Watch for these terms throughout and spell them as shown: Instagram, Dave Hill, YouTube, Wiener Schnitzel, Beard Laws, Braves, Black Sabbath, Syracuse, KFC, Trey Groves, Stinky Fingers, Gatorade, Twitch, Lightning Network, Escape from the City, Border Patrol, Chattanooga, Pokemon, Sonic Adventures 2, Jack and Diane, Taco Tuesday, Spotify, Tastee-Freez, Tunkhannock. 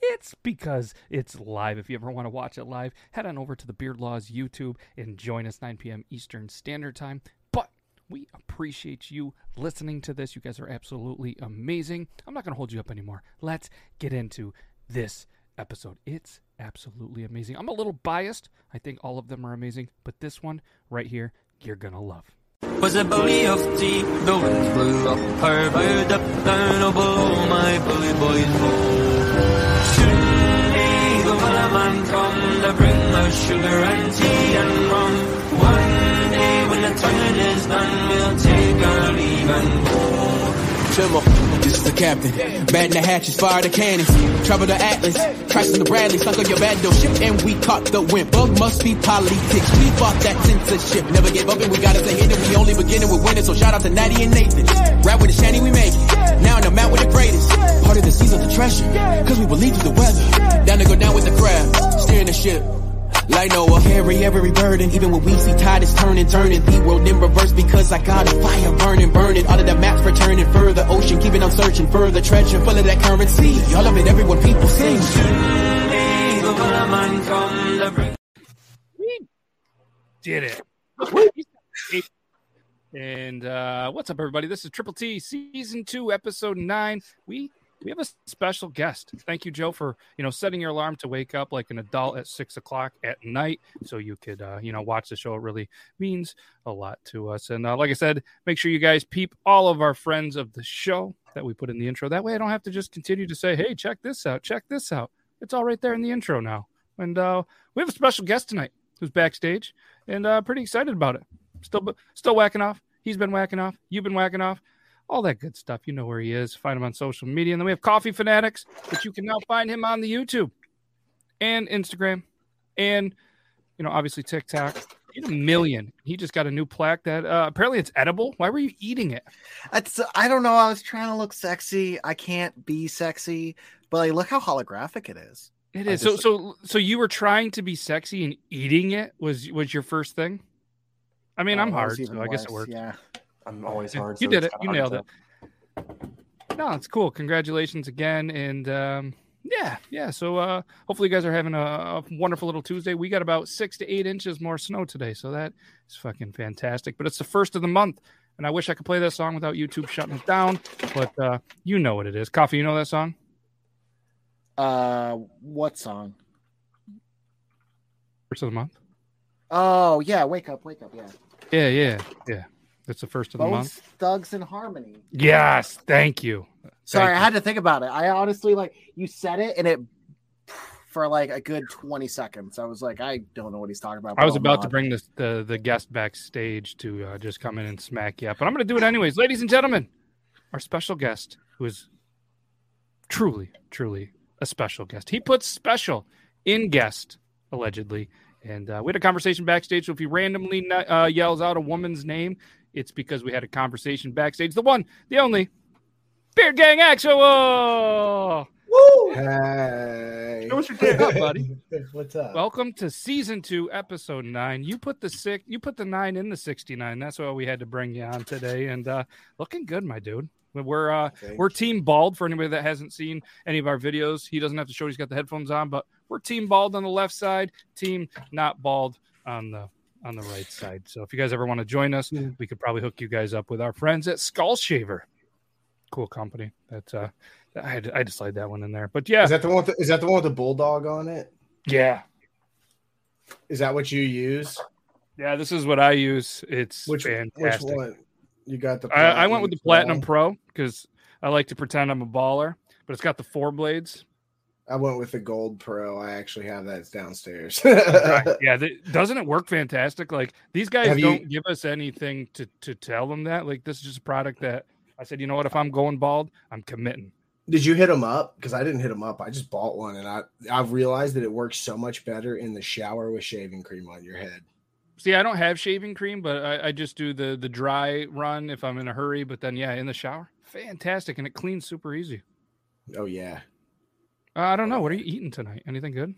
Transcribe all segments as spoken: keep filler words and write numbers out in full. it's because it's live. If you ever want to watch it live, head on over to the Beard Laws YouTube and join us nine p.m. Eastern Standard Time. We appreciate you listening to this. You guys are absolutely amazing. I'm not going to hold you up anymore. Let's get into this episode. It's absolutely amazing. I'm a little biased. I think all of them are amazing, but this one right here, you're going to love. Was a bully of tea, the winds blew up her, fired up down below my bully boys home. Soon the willow man come to bring us sugar and tea and rum. One when the turn is done, we'll take our leave and go. Chimble, this is the captain. Batten the hatches, fire the cannons. Travel the Atlas, Christ in the Bradley, sunk on your bad dough. And we caught the wind. Bug must be politics. We fought that censorship. Never gave up and we got us a hit. And we only beginning with winning. So shout out to Natty and Nathan. Rap with the shanty, we make it. Now in the mount with the greatest. Part of the season of the treasure. Cause we believe through the weather. Down to go down with the crab. Steering the ship. Like Noah, carry every burden. Even when we see tide is turning, turning the world in reverse, because I got a fire burning, burning. All of the maps returning, further ocean, keeping on searching, further treasure, full of that currency. All of it, everyone, people sing. We did it. And uh, what's up, everybody? This is Triple T, Season Two, Episode Nine. We. We have a special guest. Thank you, Joe, for, you know, setting your alarm to wake up like an adult at six o'clock at night so you could, uh, you know, watch the show. It really means a lot to us. And uh, like I said, make sure you guys peep all of our friends of the show that we put in the intro. That way I don't have to just continue to say, hey, check this out. Check this out. It's all right there in the intro now. And uh, we have a special guest tonight who's backstage and uh, pretty excited about it. Still, still whacking off. He's been whacking off. You've been whacking off. All that good stuff. You know where he is. Find him on social media. And then we have Coffee Fanatics, but you can now find him on the YouTube and Instagram and, you know, obviously TikTok. He's a million. He just got a new plaque that uh, apparently it's edible. Why were you eating it? It's, I don't know. I was trying to look sexy. I can't be sexy, but like, look how holographic it is. It is. So, like... so, so you were trying to be sexy and eating it was, was your first thing? I mean, oh, I'm hard, so worse. I guess it worked. Yeah. I'm always hard. You so did it. You nailed to... it. No, it's cool. Congratulations again. And um, yeah, yeah. So uh, hopefully you guys are having a, a wonderful little Tuesday. We got about six to eight inches more snow today. So that is fucking fantastic. But it's the first of the month. And I wish I could play that song without YouTube shutting us down. But uh, you know what it is. Coffee, you know that song? Uh, what song? First of the month. Oh, yeah. Wake up. Wake up. Yeah. Yeah, yeah, yeah. That's the first of the Bones, month. Thugs and Harmony. Yes, thank you. Sorry, thank I had you. to think about it. I honestly, like, you said it, and it, for like a good twenty seconds, I was like, I don't know what he's talking about. I was I'm about not. to bring this, the, the guest backstage to uh, just come in and smack you up, but I'm going to do it anyways. Ladies and gentlemen, our special guest, who is truly, truly a special guest. He puts special in guest, allegedly, and uh, we had a conversation backstage, so if he randomly uh, yells out a woman's name, it's because we had a conversation backstage. The one, the only, Beard Gang Actual. Woo! Hey. What's your up, buddy? What's up? Welcome to Season Two, Episode Nine. You put the six, you put the nine in the sixty-nine. That's why we had to bring you on today. And uh, looking good, my dude. We're uh, we're team bald for anybody that hasn't seen any of our videos. He doesn't have to show he's got the headphones on, but we're team bald on the left side, team not bald on the. on the right side. So if you guys ever want to join us, yeah. we could probably hook you guys up with our friends at Skull Shaver. Cool company. That's uh I had, I had to slide that one in there. But yeah. Is that the one with the, is that the one with the bulldog on it? Yeah. Is that what you use? Yeah, this is what I use. It's which, fantastic. Which one? You got the I, I went with the Platinum Pro because I like to pretend I'm a baller, but it's got the four blades. I went with the Gold Pro. I actually have that downstairs. Right. Yeah, th- doesn't it work fantastic? Like these guys have don't you... give us anything to to tell them that. Like this is just a product that I said, you know what? If I'm going bald, I'm committing. Did you hit them up? Because I didn't hit them up. I just bought one, and I I've realized that it works so much better in the shower with shaving cream on your head. See, I don't have shaving cream, but I, I just do the the dry run if I'm in a hurry. But then, yeah, in the shower, fantastic, and it cleans super easy. Oh yeah. Uh, I don't know. What are you eating tonight? Anything good?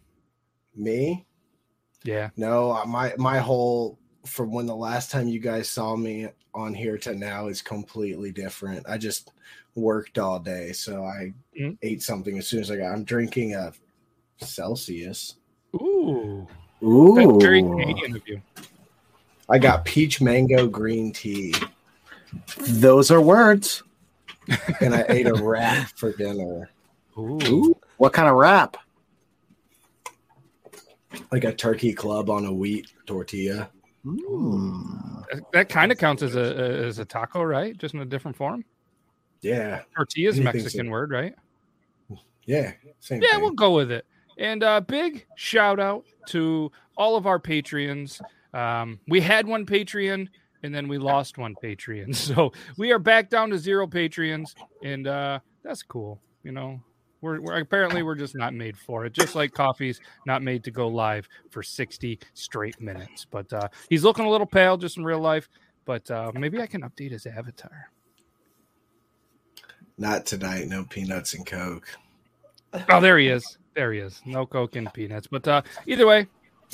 Me? Yeah. No, my my whole from when the last time you guys saw me on here to now is completely different. I just worked all day, so I mm-hmm. ate something as soon as I got. I'm drinking a Celsius. Ooh. Ooh. That's very Canadian of you. I got peach mango green tea. Those are words. And I ate a wrap for dinner. Ooh. Ooh. What kind of wrap? Like a turkey club on a wheat tortilla. Ooh. That, that kind of counts as a as a taco, right? Just in a different form. Yeah. Tortilla is a Mexican so. word, right? Yeah. Same yeah, thing. We'll go with it. And uh, big shout out to all of our Patreons. Um, we had one Patreon, and then we lost one Patreon. So we are back down to zero Patreons, and uh, that's cool. You know, we're, we're apparently we're just not made for it. Just like Coffee's not made to go live for sixty straight minutes. But uh, he's looking a little pale just in real life. But uh, maybe I can update his avatar. Not tonight. No peanuts and Coke. Oh, there he is. There he is. No Coke and peanuts. But uh, either way,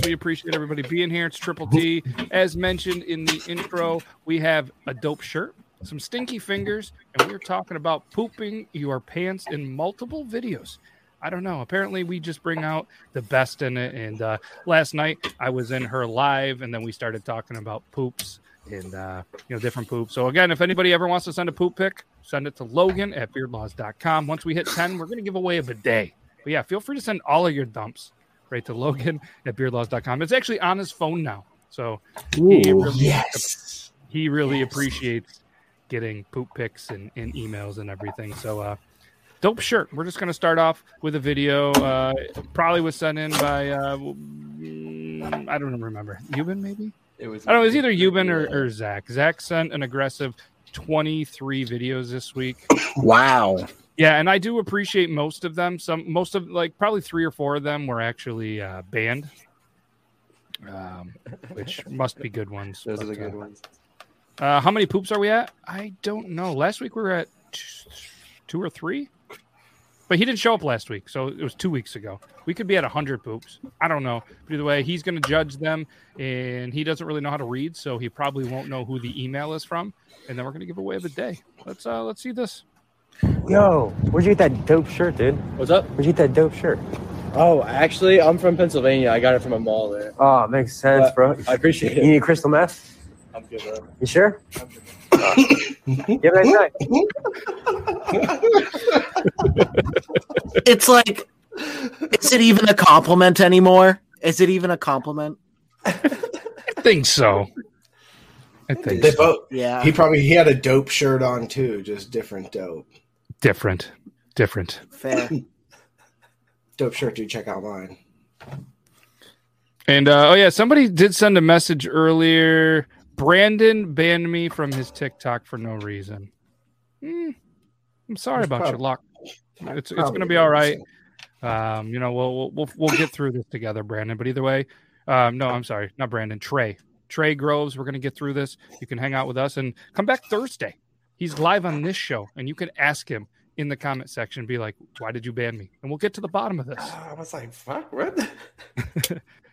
we appreciate everybody being here. It's Triple T. As mentioned in the intro, we have a dope shirt, some stinky fingers, and we we're talking about pooping your pants in multiple videos. I don't know. Apparently, we just bring out the best in it. And uh, last night, I was in her live, and then we started talking about poops and uh, you know, different poops. So again, if anybody ever wants to send a poop pic, send it to Logan at beardlaws dot com. Once we hit ten, we're going to give away a bidet. But yeah, feel free to send all of your dumps right to Logan at beardlaws dot com. It's actually on his phone now. So Ooh, he really, yes. he really yes. appreciates getting poop pics and, and emails and everything. So uh, dope shirt. We're just going to start off with a video. Uh, probably was sent in by, uh, I don't remember, Euben maybe? It was, I don't know, it was either Euben or, or Zach. Zach sent an aggressive twenty-three videos this week. Wow. Yeah, and I do appreciate most of them. Some, most of, like, probably three or four of them were actually uh, banned, um, which must be good ones. Those but, are the good uh, ones. Uh, how many poops are we at? I don't know. Last week we were at t- two or three, but he didn't show up last week, so it was two weeks ago. We could be at one hundred poops. I don't know. But either way, he's going to judge them, and he doesn't really know how to read, so he probably won't know who the email is from, and then we're going to give away the day. Let's uh, let's see this. Yo, where'd you get that dope shirt, dude? What's up? Where'd you get that dope shirt? Oh, actually, I'm from Pennsylvania. I got it from a mall there. Oh, makes sense, but bro. I appreciate you it. You need crystal meth? I'm good, bro. You sure? I'm good. Uh, you have a nice night. It's like, is it even a compliment anymore? Is it even a compliment? I think so. I think they so. Both, yeah. He probably he had a dope shirt on too, just different dope. Different, different. Fair. Dope shirt, dude. Check out mine. And uh, oh yeah, somebody did send a message earlier. Brandon banned me from his TikTok for no reason. Mm, I'm sorry it's about probably, your luck. It's it's gonna be all right. Um, you know, we'll we'll we'll get through this together, Brandon. But either way, um, no, I'm sorry, not Brandon. Trey. Trey Groves, we're going to get through this. You can hang out with us and come back Thursday. He's live on this show, and you can ask him in the comment section, be like, why did you ban me? And we'll get to the bottom of this. Uh, I was like, fuck, what?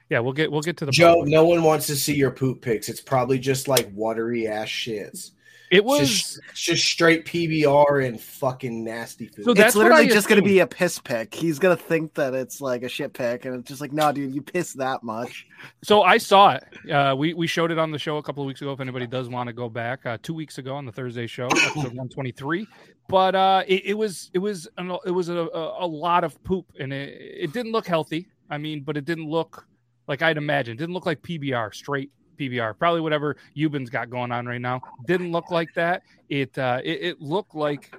Yeah, we'll get we'll get to the Joe, bottom. Joe, no one wants to see your poop pics. It's probably just like watery-ass shits. It was just, just straight P B R and fucking nasty food. So that's it's literally just going to be a piss pick. He's going to think that it's like a shit pick, and it's just like, no, dude, you piss that much. So I saw it. Uh, we we showed it on the show a couple of weeks ago. If anybody does want to go back, uh, two weeks ago on the Thursday show, episode one twenty-three. But uh, it, it was it was an, it was a, a, a lot of poop, and it it didn't look healthy. I mean, but it didn't look like I'd imagined. It didn't look like P B R straight. P B R, probably whatever Euben's got going on right now. Didn't look like that. It, uh, it it looked like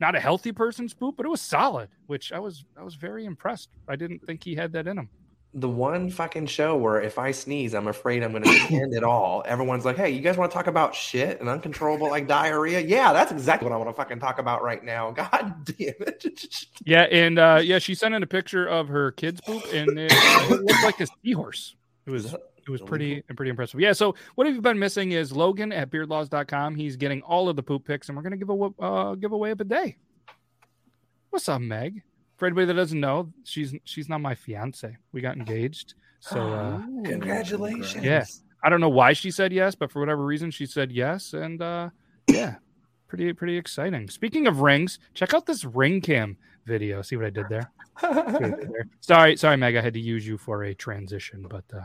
not a healthy person's poop, but it was solid, which I was I was very impressed. I didn't think he had that in him. the one fucking show where if I sneeze, I'm afraid I'm going to end it all. Everyone's like, hey, you guys want to talk about shit and uncontrollable like diarrhea? Yeah, that's exactly what I want to fucking talk about right now. God damn it. Yeah, and uh, yeah, she sent in a picture of her kid's poop, and it, it looked like a seahorse. It was... It was pretty pretty impressive. Yeah, so what have you been missing is Logan at beard laws dot com. He's getting all of the poop picks, and we're going to give a uh, give away a bidet. What's up, Meg? For anybody that doesn't know, she's she's not my fiance. We got engaged. So uh, oh, congratulations. Yeah. I don't know why she said yes, but for whatever reason, she said yes. And uh, yeah, pretty, pretty exciting. Speaking of rings, check out this Ring Cam video. See what I did there? I did there. Sorry, sorry, Meg. I had to use you for a transition, but... Uh,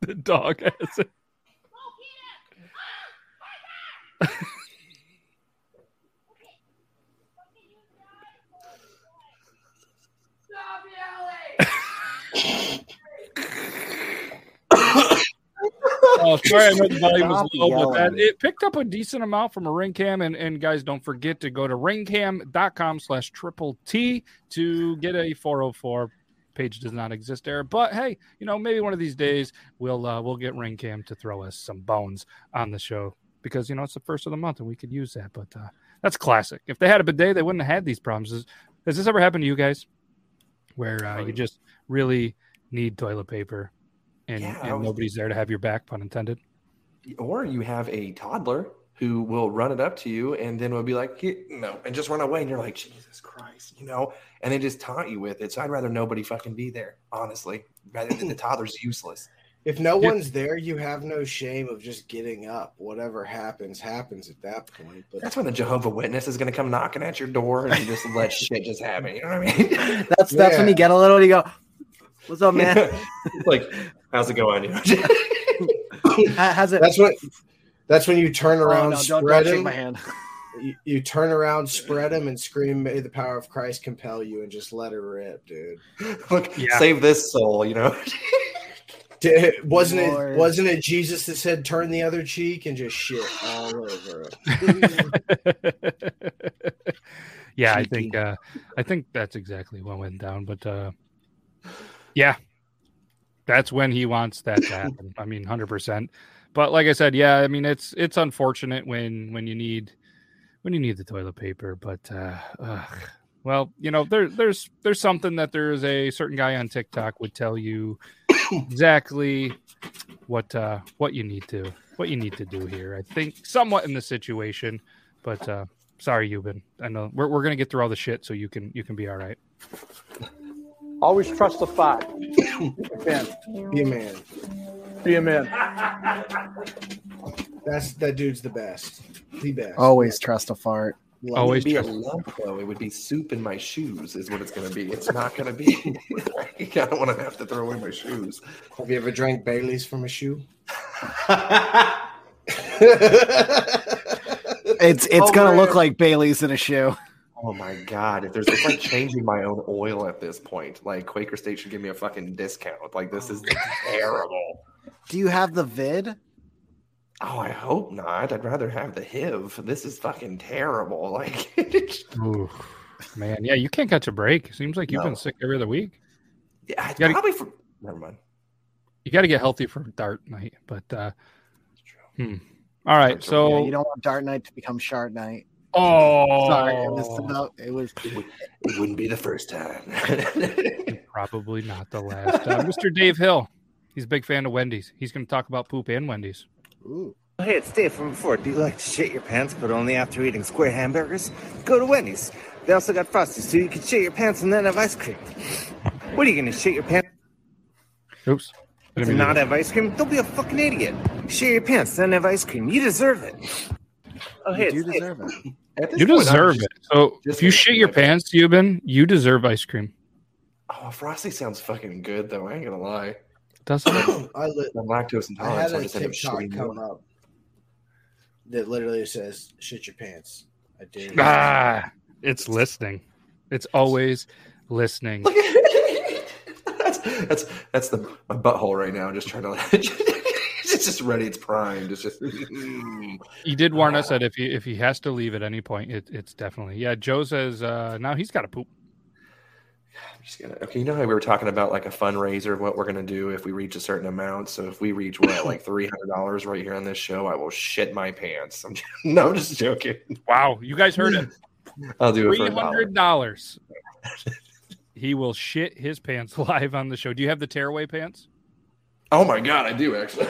the dog has it. Oh, sorry, I know the volume was low, but that, it picked up a decent amount from a Ring Cam. And, and guys, don't forget to go to ringcam dot com slash triple T to get a four oh four. Page does not exist there, but hey, you know, maybe one of these days we'll uh, we'll get Ring Cam to throw us some bones on the show, because you know it's the first of the month and we could use that. But uh, that's classic. If they had a bidet, they wouldn't have had these problems. Has, has this ever happened to you guys, where uh, you just really need toilet paper and, yeah, and was... nobody's there to have your back, pun intended? Or you have a toddler who will run it up to you and then will be like, no, and just run away. And you're like, Jesus Christ, you know, and they just taunt you with it. So I'd rather nobody fucking be there, honestly, rather than the toddler's useless. If no one's there, you have no shame of just getting up. Whatever happens, happens at that point. But that's when the Jehovah Witness is going to come knocking at your door and you just let shit just happen. You know what I mean? That's yeah. That's when you get a little, you go, what's up, man? Like, how's it going? how's it? That's what... That's when you turn around, oh, no, spread don't, don't him. My hand. You, you turn around, spread him, and scream, "May the power of Christ compel you!" and just let her rip, dude. Look, yeah. Save this soul, you know. Dude, wasn't Lord. it? Wasn't it Jesus that said, "Turn the other cheek," and just shit all over it? Yeah, I think uh, I think that's exactly what went down. But uh, yeah, that's when he wants that to happen. I mean, one hundred percent. But like I said, yeah, I mean it's it's unfortunate when when you need when you need the toilet paper. But uh, uh, well, you know there there's there's something that there's a certain guy on TikTok would tell you exactly what uh, what you need to what you need to do here. I think somewhat in the situation, but uh, sorry, Euben. I know we're we're gonna get through all the shit, so you can you can be all right. Always trust the five. Be a man. Be a man. That's that dude's the best. The best. Always trust a fart. Love Always it be trust a lump, though. It would be soup in my shoes, is what it's going to be. It's not going to be. I don't want to have to throw away my shoes. Have you ever drank Bailey's from a shoe? it's it's oh, going to look like Bailey's in a shoe. Oh my God! If there's it's like changing my own oil at this point, like Quaker State should give me a fucking discount. Like this is terrible. Do you have the vid? Oh, I hope not. I'd rather have the H I V. This is fucking terrible. Like, ooh, man, yeah, you can't catch a break. It seems like you've no. been sick every other week. Yeah, it's gotta, probably for. Never mind. You got to get healthy for Dart Night, but. Uh, it's true. Hmm. All right, That's so yeah, you don't want Dart Night to become Shard Night. Oh, sorry. It was, about, it was. It wouldn't be the first time. Probably not the last. Uh, Mister Dave Hill, he's a big fan of Wendy's. He's going to talk about poop and Wendy's. Ooh, Hey, it's Dave from before. Do you like to shit your pants, but only after eating square hamburgers? Go to Wendy's. They also got Frosties, so you can shit your pants and then have ice cream. What are you going to shit your pants? Oops. To not have ice cream? Don't be a fucking idiot. Shit your pants, then have ice cream. You deserve it. Oh, hey, you deserve it. it. You point, deserve just, it. So if you shit your pants, Euben, you deserve ice cream. Oh, Frosty sounds fucking good, though. I ain't going to lie. That's what I lit. I'm lactose intolerant. I had a so I TikTok coming up that literally says, shit your pants. I did. Ah, it's listening. It's always listening. that's, that's that's the my butthole right now. I'm just trying to. It's just ready. It's primed. It's just. Mm. He did warn uh, us that if he if he has to leave at any point, it, it's definitely yeah. Joe says uh, now he's got to poop. I'm just gonna, okay, you know how we were talking about like a fundraiser, what we're gonna do if we reach a certain amount. So if we reach what like three hundred dollars right here on this show, I will shit my pants. I'm just, no, I'm just joking. Wow, you guys heard it. I'll do it for three hundred dollars. He will shit his pants live on the show. Do you have the tearaway pants? Oh my god, I do actually.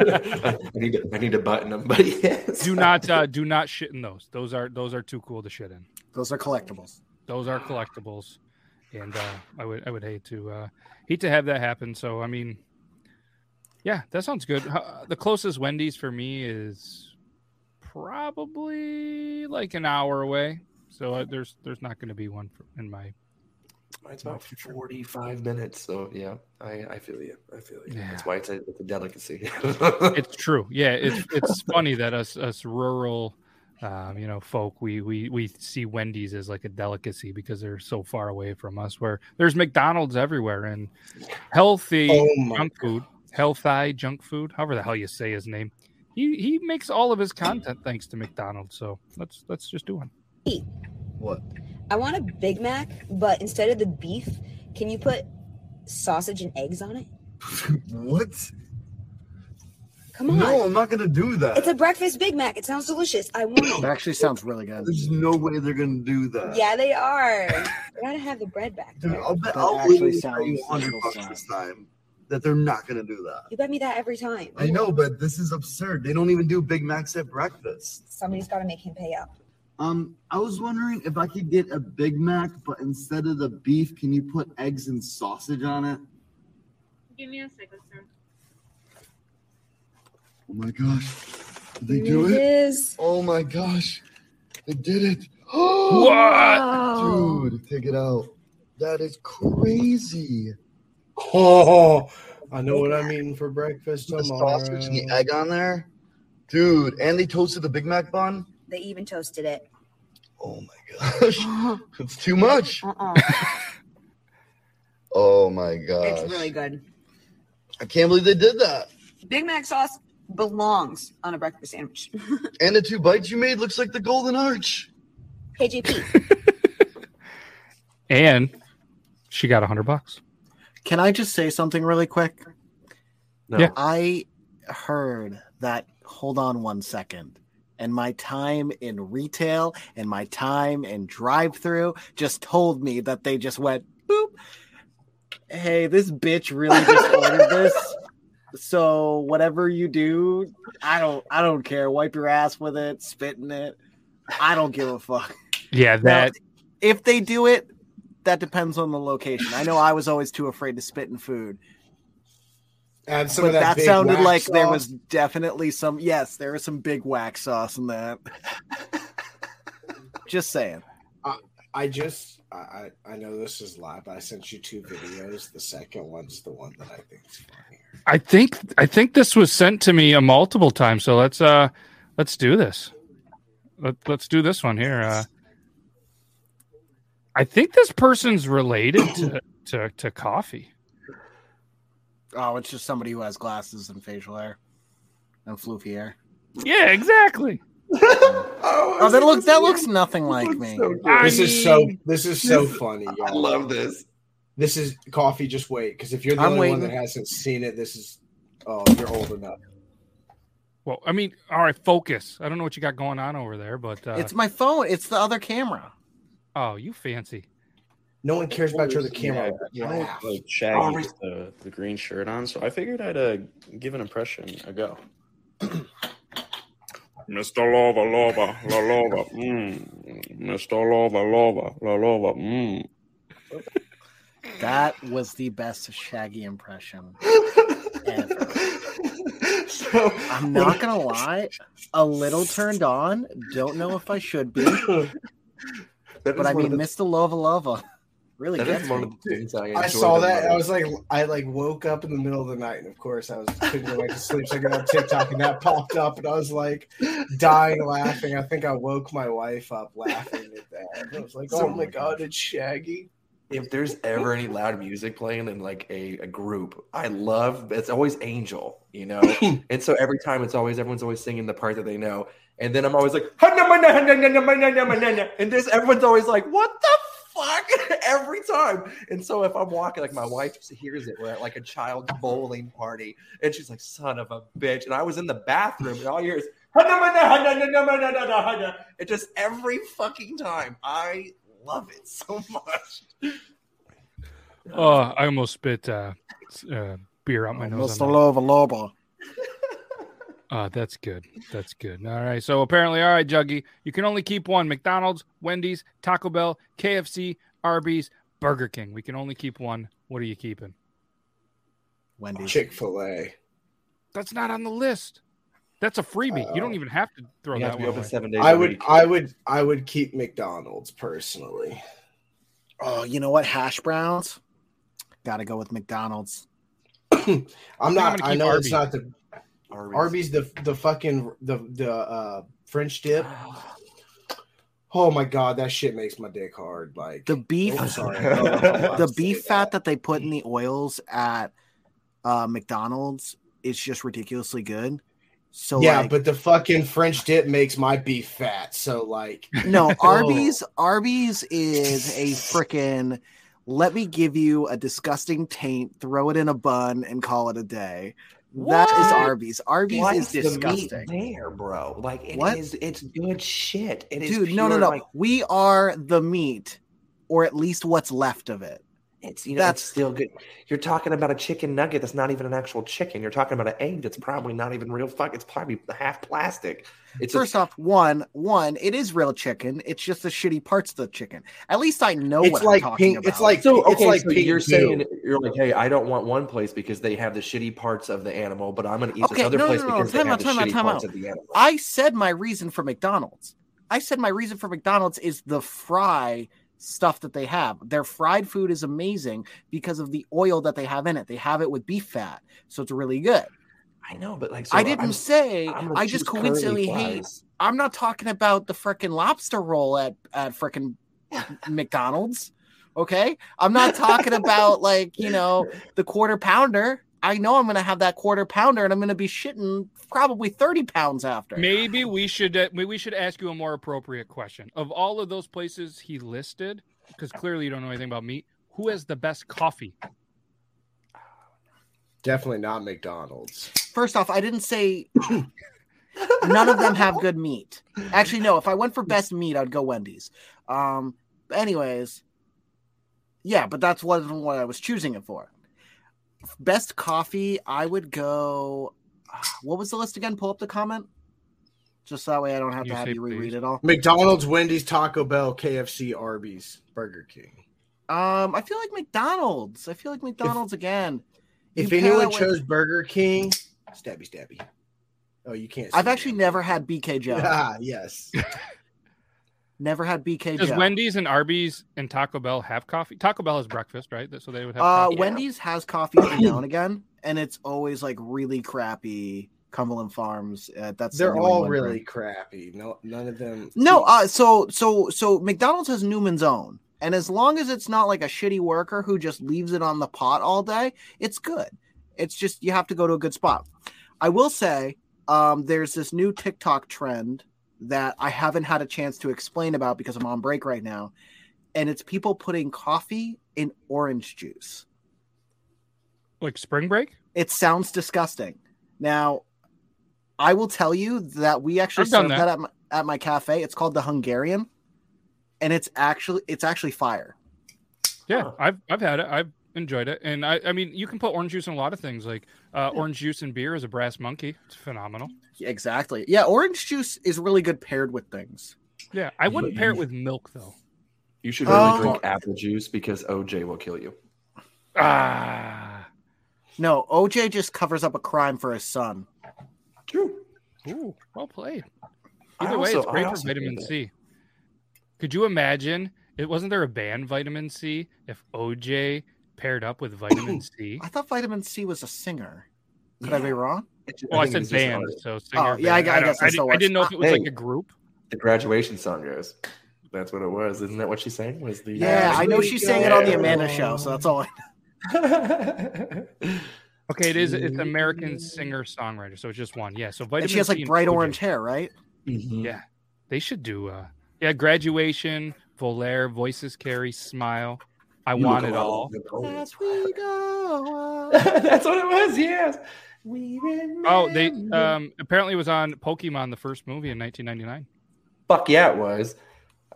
I need to, I need to button them, but yes. Do not uh, do not shit in those. Those are those are too cool to shit in. Those are collectibles. Those are collectibles, and uh, I would I would hate to uh, hate to have that happen. So I mean, yeah, that sounds good. Uh, the closest Wendy's for me is probably like an hour away. So uh, there's there's not going to be one for, in my. It's about forty-five minutes. So yeah, I, I feel you. I feel you. Yeah. That's why it's a, it's a delicacy. It's true. Yeah, it's it's funny that us us rural. Um, you know, folk, we, we we see Wendy's as like a delicacy because they're so far away from us. Where there's McDonald's everywhere and healthy oh junk God. food, healthy junk food, however the hell you say his name. He he makes all of his content thanks to McDonald's. So let's let's just do one. Hey, what? I want a Big Mac, but instead of the beef, can you put sausage and eggs on it? What? Come on. No, I'm not going to do that. It's a breakfast Big Mac. It sounds delicious. I want it. It actually sounds really good. There's no way they're going to do that. Yeah, they are. They got to have the bread back. Dude, I'll bet I'll actually sounds one hundred bucks this time that they're not going to do that. You bet me that every time. I know, but this is absurd. They don't even do Big Macs at breakfast. Somebody's got to make him pay up. Um, I was wondering if I could get a Big Mac, but instead of the beef, can you put eggs and sausage on it? Give me a second, sir. Oh my gosh. Did they do it? It is. Oh my gosh. They did it. Oh, what? Wow. Dude, take it out. That is crazy. Oh, I know what I'm eating for breakfast tomorrow. The sausage and the egg on there. Dude, and they toasted the Big Mac bun. They even toasted it. Oh my gosh. It's too much. Uh-uh. Oh my gosh. It's really good. I can't believe they did that. Big Mac sauce belongs on a breakfast sandwich. And the two bites you made looks like the Golden Arch. Hey, J P. And she got a hundred bucks. Can I just say something really quick? No. Yeah. I heard that. Hold on one second. And my time in retail and my time in drive-through just told me that they just went boop. Hey, this bitch really just ordered this. So whatever you do, I don't I don't care. Wipe your ass with it, spit in it. I don't give a fuck. Yeah, that now, if they do it, that depends on the location. I know I was always too afraid to spit in food. And some but of that, that sounded like sauce. There was definitely some yes, there was some big wax sauce in that. Just saying. Uh, I just I, I know this is live, but I sent you two videos. The second one's the one that I think is funnier. I think I think this was sent to me a multiple times, so let's uh let's do this. Let, let's do this one here. Uh, I think this person's related to, to, to coffee. Oh, it's just somebody who has glasses and facial hair and floofy hair. Yeah, exactly. oh, oh that looks that looks nothing like looks me. So this mean, is so this is so this, funny. Y'all. I love this. This is coffee. Just wait, because if you're the I'm only waiting. one that hasn't seen it, this is oh you're old enough. Well, I mean, all right, focus. I don't know what you got going on over there, but uh, it's my phone. It's the other camera. Oh, you fancy. No one cares about your other camera. Yeah, you know, like Shaggy with the, the green shirt on, so I figured I'd uh, give an impression a go. Mister Lova Lova La Lova. Mm. Mister Lova Lova La Lova. Mm. That was the best Shaggy impression ever. So, I'm not gonna lie, a little turned on. Don't know if I should be, but I mean, the... Mister Lova Lova really that gets me. I, I saw that. Movie. I was like, I like woke up in the middle of the night, and of course, I was couldn't go back to sleep. So I got on TikTok, and that popped up, and I was like, dying laughing. I think I woke my wife up laughing at that. And I was like, oh, oh my god, it's Shaggy. If there's ever any loud music playing in like a, a group, I love it's always Angel, you know. And so every time it's always everyone's always singing the part that they know, and then I'm always like, and this everyone's always like, what the fuck every time. And so if I'm walking, like my wife hears it, we're at like a child bowling party, and she's like, son of a bitch. And I was in the bathroom, and all you hear is it just every fucking time. I love it so much. Oh, I almost spit uh, uh, beer out my oh, nose. Mister Lova Lova. Uh, that's good. That's good. All right. So apparently, all right, Juggy, you can only keep one. McDonald's, Wendy's, Taco Bell, K F C, Arby's, Burger King. We can only keep one. What are you keeping? Wendy's. Chick-fil-A. That's not on the list. That's a freebie. Uh, you don't even have to throw that one away. Seven days I would, week. I would, I would keep McDonald's personally. Oh, you know what? Hash browns. Got to go with McDonald's. I'm not. I know Arby's. It's not the Arby's. Arby's the the fucking the the uh, French dip. Oh my god, that shit makes my dick hard. Like the beef. Oh, I'm sorry. The beef fat that they put in the oils at uh, McDonald's is just ridiculously good. So yeah, like, but the fucking French dip makes my beef fat. So like, no, Arby's, Arby's is a freaking. Let me give you a disgusting taint, throw it in a bun, and call it a day. What? That is Arby's. Arby's Why is, is the disgusting, meat there, bro. Like it what? Is, it's good shit. It is dude. Pure, no, no, no. Like, we are the meat, or at least what's left of it. It's, you know, that's it's still good. You're talking about a chicken nugget that's not even an actual chicken. You're talking about an egg that's probably not even real. Fuck, it's probably half plastic. It's first a, off, one, one, it is real chicken. It's just the shitty parts of the chicken. At least I know it's what like I'm talking pink, about. It's like so. Okay, it's like so you're saying you're like, hey, I don't want one place because they have the shitty parts of the animal, but I'm going to eat okay, this other no, place no, no, because no, they have out, the shitty out, parts out. Of the animal. I said my reason for McDonald's. I said my reason for McDonald's is the fry. Stuff that they have. Their fried food is amazing because of the oil that they have in it. They have it with beef fat, so it's really good. I know, but like so I didn't I'm, say I'm I just coincidentally hate. I'm not talking about the freaking lobster roll at at freaking McDonald's. Okay, I'm not talking about like you know the quarter pounder. I know I'm going to have that quarter pounder, and I'm going to be shitting probably thirty pounds after. Maybe we should uh, we should ask you a more appropriate question. Of all of those places he listed, because clearly you don't know anything about meat, who has the best coffee? Definitely not McDonald's. First off, I didn't say none of them have good meat. Actually, no. If I went for best meat, I'd go Wendy's. Um. Anyways, yeah, but that's what, what I was choosing it for. Best coffee, I would go. What was the list again? Pull up the comment, just that way I don't have you to have you reread please. It all. McDonald's, Wendy's, Taco Bell, K F C, Arby's, Burger King. Um, I feel like McDonald's. I feel like McDonald's if, again. If anyone chose with... Burger King, stabby stabby. Oh, you can't. I've actually that. Never had B K Joe. Ah, yes. Never had B K. Does Joe. Wendy's and Arby's and Taco Bell have coffee? Taco Bell has breakfast, right? So they would have. Uh, coffee. Wendy's has coffee every now and again, and it's always like really crappy. Cumberland Farms. Uh, that's they're the all really drink. Crappy. No, none of them. No. Uh, so so so McDonald's has Newman's Own, and as long as it's not like a shitty worker who just leaves it on the pot all day, it's good. It's just you have to go to a good spot. I will say, um, there's this new TikTok trend that I haven't had a chance to explain about because I'm on break right now. And it's people putting coffee in orange juice. Like spring break? It sounds disgusting. Now, I will tell you that we actually serve that, that at, my, at my cafe. It's called the Hungarian. And it's actually it's actually fire. Yeah, huh. I've I've had it. I've enjoyed it. And I, I mean, you can put orange juice in a lot of things. Like uh, yeah. Orange juice in beer is a brass monkey. It's phenomenal. Exactly. Yeah, orange juice is really good paired with things. Yeah, I wouldn't but pair you, it with milk, though. You should really oh. drink apple juice because O J will kill you. Ah. No, O J just covers up a crime for his son. True. Ooh, well played. Either I way, also, it's great for vitamin C. Could you imagine? It wasn't there a banned vitamin C if O J paired up with vitamin C? I thought vitamin C was a singer. Could yeah. I be wrong? Well, I, I said band, so singer. Oh, yeah, I, I, I guess I, I, did, I didn't know if it was hey, like a group. The graduation song goes. That's what it was. Isn't that what she sang? Was the yeah? Uh, I know she sang go. it on the Amanda Show, so that's all I know. Okay, it is. It's American singer songwriter, so it's just one. Yeah, so vitamin and she has like C bright orange hair, right? Mm-hmm. Yeah, they should do. Uh, yeah, graduation, Volaire, voices carry, smile. I you want it all. That's we go. That's what it was. Yes. We oh, they um apparently it was on Pokemon, the first movie in nineteen ninety-nine. Fuck yeah, it was.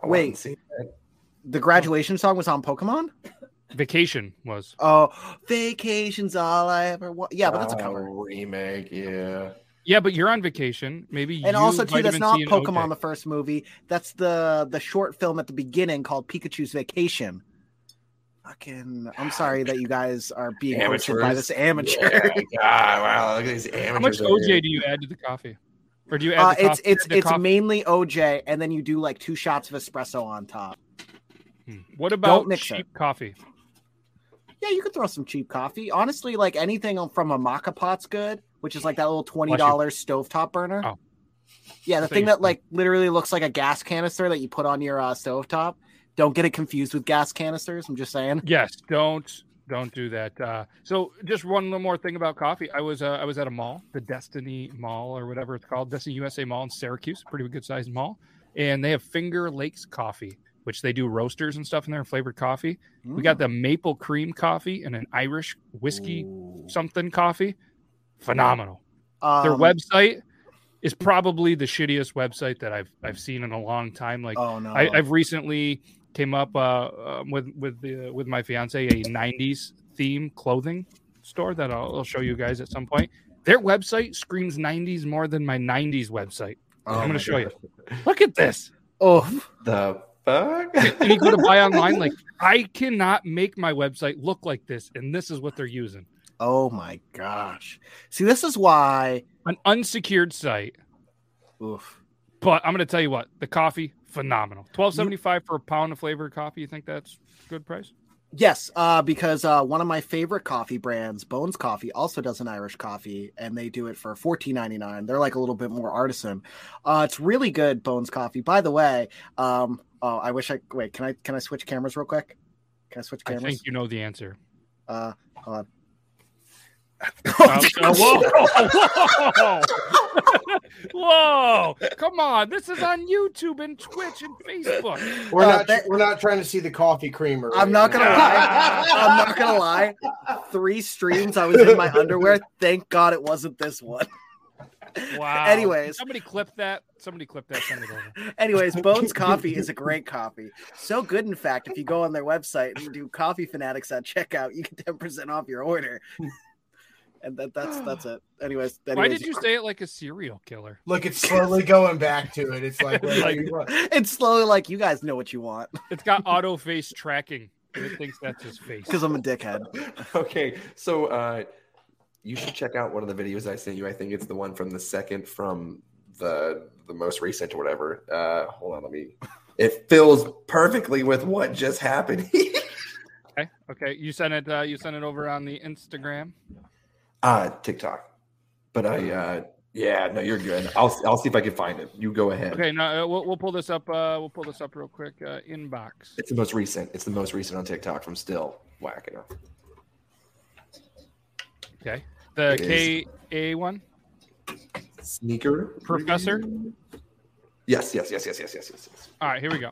I Wait, see that. The graduation song was on Pokemon? Vacation was. Oh, vacation's all I ever want. Yeah, but that's a cover. Oh, remake, yeah. Yeah, but you're on vacation. Maybe and you, also too, that's not Pokemon, the first movie. That's the the short film at the beginning called Pikachu's Vacation. Fucking, I'm sorry that you guys are being hosted by this amateur. Yeah, God, wow, look at these amateurs. How much O J here. do you add to the coffee? Or do you add uh, the it's coffee it's it's coffee? mainly O J, and then you do like two shots of espresso on top. Hmm. What about cheap it. coffee? Yeah, you could throw some cheap coffee. Honestly, like anything from a maca pot's good, which is like that little twenty dollars stovetop burner. Oh. Yeah, the so thing that see. like literally looks like a gas canister that you put on your uh, stovetop. Don't get it confused with gas canisters. I'm just saying. Yes, don't don't do that. Uh, so, just one little more thing about coffee. I was uh, I was at a mall, the Destiny Mall or whatever it's called, Destiny U S A Mall in Syracuse, pretty good sized mall, and they have Finger Lakes coffee, which they do roasters and stuff in there, flavored coffee. Mm. We got the maple cream coffee and an Irish whiskey Ooh. something coffee. Phenomenal. Um, Their website is probably the shittiest website that I've I've seen in a long time. Like, oh, no. I, I've recently. Came up uh, uh, with with the with my fiance a nineties theme clothing store that I'll, I'll show you guys at some point. Their website screams nineties more than my nineties website. Oh, I'm going to show God. you. Look at this. Oh, the fuck! And you go to buy online. Like, I cannot make my website look like this, and this is what they're using. Oh my gosh! See, this is why an unsecured site. Oof. But I'm going to tell you what, the coffee. Phenomenal. twelve seventy-five for a pound of flavored coffee. You think that's a good price? Yes, uh, because uh, one of my favorite coffee brands, Bones Coffee, also does an Irish coffee, and they do it for fourteen ninety-nine. They're like a little bit more artisan. Uh, it's really good, Bones Coffee. By the way, um, oh, I wish I wait. Can I can I switch cameras real quick? Can I switch cameras? I think you know the answer. Uh, hold on. Oh, uh, whoa, whoa. Whoa! Come on, this is on YouTube and Twitch and Facebook. We're uh, not that, we're not trying to see the coffee creamer. Right I'm not gonna now. lie. I'm not gonna lie. Three streams I was in my underwear. Thank God it wasn't this one. Wow. Anyways, somebody clip that. Somebody clip that. Send it over. Anyways, Bones Coffee is a great coffee. So good, in fact, if you go on their website and do Coffee Fanatics at checkout, you get ten percent off your order. And that, that's that's it. Anyways, anyways, why did you say it like a serial killer? Look, it's slowly going back to it. It's like, like it's slowly like you guys know what you want. It's got auto face tracking. And it thinks that's his face. Because I'm a dickhead. Okay, so uh, you should check out one of the videos I sent you. I think it's the one from the second from the the most recent or whatever. Uh, hold on, let me. It fills perfectly with what just happened. okay, okay, you sent it. Uh, you sent it over on the Instagram. Uh, TikTok, but I, uh, yeah, no, you're good. I'll, I'll see if I can find it. You go ahead. Okay. No, we'll, we'll pull this up. Uh, we'll pull this up real quick. Uh, inbox. It's the most recent. It's the most recent on TikTok from Still Whacking Up. Okay. The K A one sneaker professor. Yes, yes, yes, yes, yes, yes, yes, yes. All right, here we go.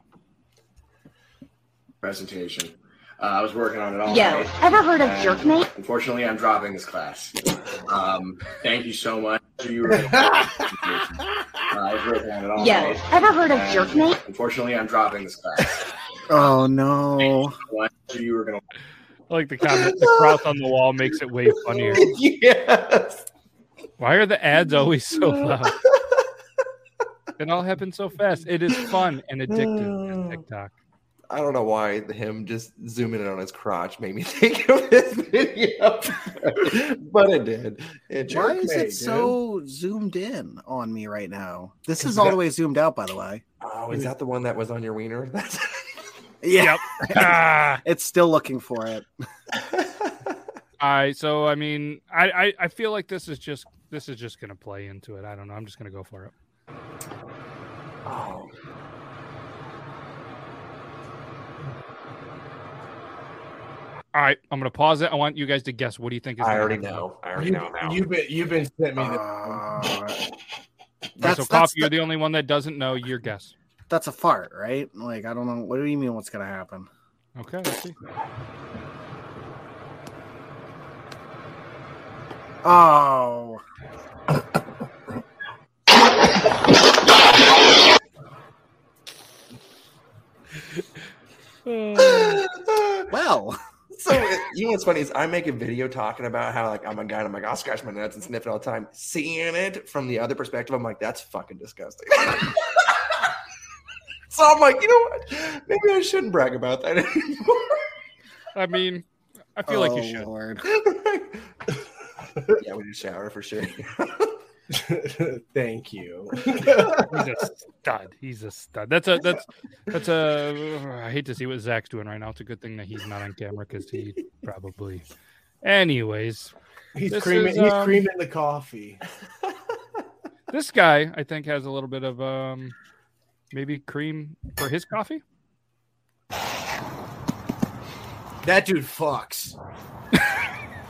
Presentation. Uh, I was working on it all yeah. night. Ever heard of Jerkmate? Unfortunately, I'm dropping this class. Um, thank you so much. You were uh, I was working on it all yeah. night. Ever heard of Jerkmate? Unfortunately, I'm dropping this class. Oh no! Thank you, so you were gonna. I like the comment. The cross on the wall makes it way funnier. Yes. Why are the ads always so loud? It all happened so fast. It is fun and addictive on TikTok. I don't know why him just zooming in on his crotch made me think of this video, but it did. It why is made, it dude. so zoomed in on me right now? This is, is all that... the way zoomed out, by the way. Oh, is that the one that was on your wiener? That's... Yeah. Yep. It's still looking for it. I so I mean I, I, I feel like this is just this is just gonna play into it. I don't know. I'm just gonna go for it. Oh. All right, I'm gonna pause it. I want you guys to guess. What do you think is? I already know. I already know now. You've been you've been sent me. The... That's, so, Coffee, you're the only one that doesn't know. Your guess. That's a fart, right? Like, I don't know. What do you mean? What's gonna happen? Okay, let's see. Oh. Well. So, it, you know what's funny is I make a video talking about how, like, I'm a guy and I'm like, I'll scratch my nuts and sniff it all the time. Seeing it from the other perspective, I'm like, that's fucking disgusting. So I'm like, you know what? Maybe I shouldn't brag about that anymore. I mean, I feel oh, like you should. Lord. Yeah, we need a shower for sure. Thank you. He's a stud. He's a stud. That's a that's that's a. I hate to see what Zach's doing right now. It's a good thing that he's not on camera because he probably. Anyways, he's creaming. Is, he's um, creaming the coffee. This guy, I think, has a little bit of um, maybe cream for his coffee. That dude fucks.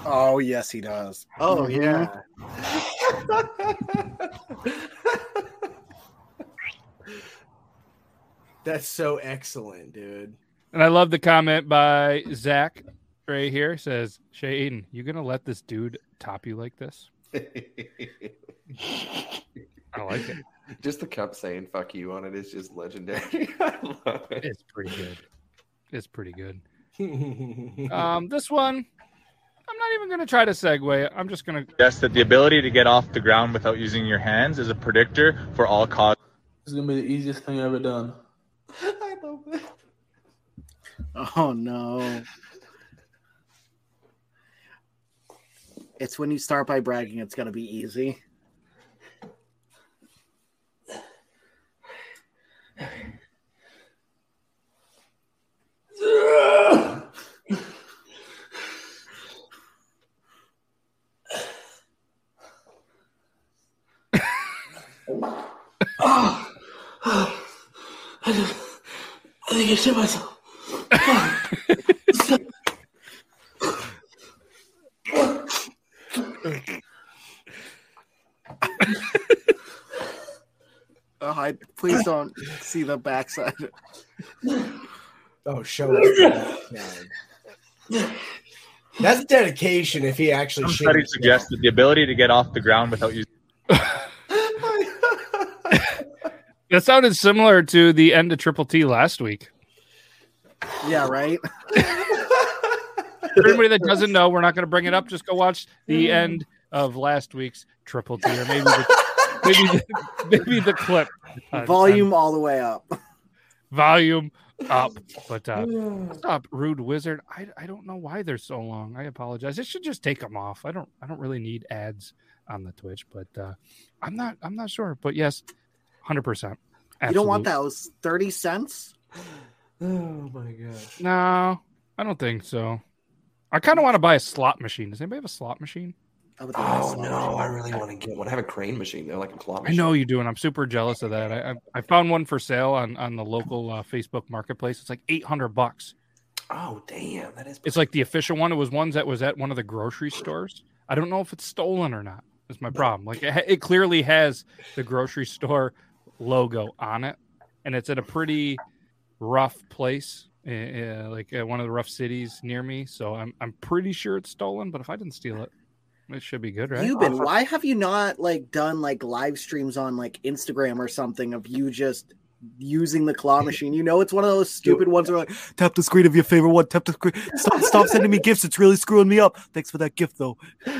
Oh yes, he does. Oh yeah. That's so excellent, dude. And I love the comment by Zach right here. It says, Shay Aiden, you gonna let this dude top you like this? I like it. Just the cup saying "fuck you" on it is just legendary. I love it. It's pretty good. It's pretty good. um, this one. I'm not even going to try to segue. I'm just going to guess that the ability to get off the ground without using your hands is a predictor for all causes. It's going to be the easiest thing I've ever done. I love it. Oh, no. It's when you start by bragging, it's going to be easy. Oh, oh, I, just, I think I shit myself. Oh. Oh, I please don't see the backside. Oh, show us. That's dedication if he actually shit. Somebody suggested the ability to get off the ground without using. That sounded similar to the end of Triple T last week. Yeah, right? For anybody that doesn't know, we're not going to bring it up. Just go watch the end of last week's Triple T, or maybe the, maybe the, maybe the clip. Uh, Volume um, all the way up. Volume up. But uh, stop, Rude Wizard. I I don't know why they're so long. I apologize. I should just take them off. I don't I don't really need ads on the Twitch, but uh, I'm not I'm not sure. But yes. one hundred percent. You don't want those thirty cents? Oh, my God. No, I don't think so. I kind of want to buy a slot machine. Does anybody have a slot machine? I would like oh, no. Machine. I really want to get one. I have a crane machine. They're like a claw machine. I know you do, and I'm super jealous of that. I I, I found one for sale on, on the local uh, Facebook marketplace. It's like eight hundred bucks. Oh, damn. That is. It's like the official one. It was ones that was at one of the grocery stores. I don't know if it's stolen or not. That's my problem. Like It, it clearly has the grocery store logo on it, and it's at a pretty rough place, uh, like uh, one of the rough cities near me. So I'm I'm pretty sure it's stolen. But if I didn't steal it, it should be good, right? Euben, why have you not like done like live streams on like Instagram or something of you just using the claw machine. You know, it's one of those stupid Dude. ones where like, tap the screen of your favorite one. Tap the screen. Stop, stop sending me gifts. It's really screwing me up. Thanks for that gift, though.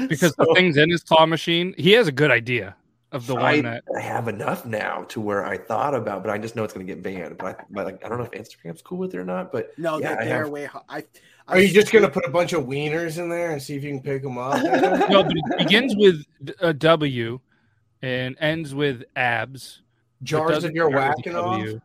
Because so, the thing's in his claw machine. He has a good idea of the I, one that I have enough now to where I thought about, but I just know it's going to get banned. But I, but like, I don't know if Instagram's cool with it or not. But no, yeah, they're, they're have... way. Ho- I. Are you just going to put a bunch of wieners in there and see if you can pick them up? No, but it begins with a W and ends with abs. Jars of your whacking w, off?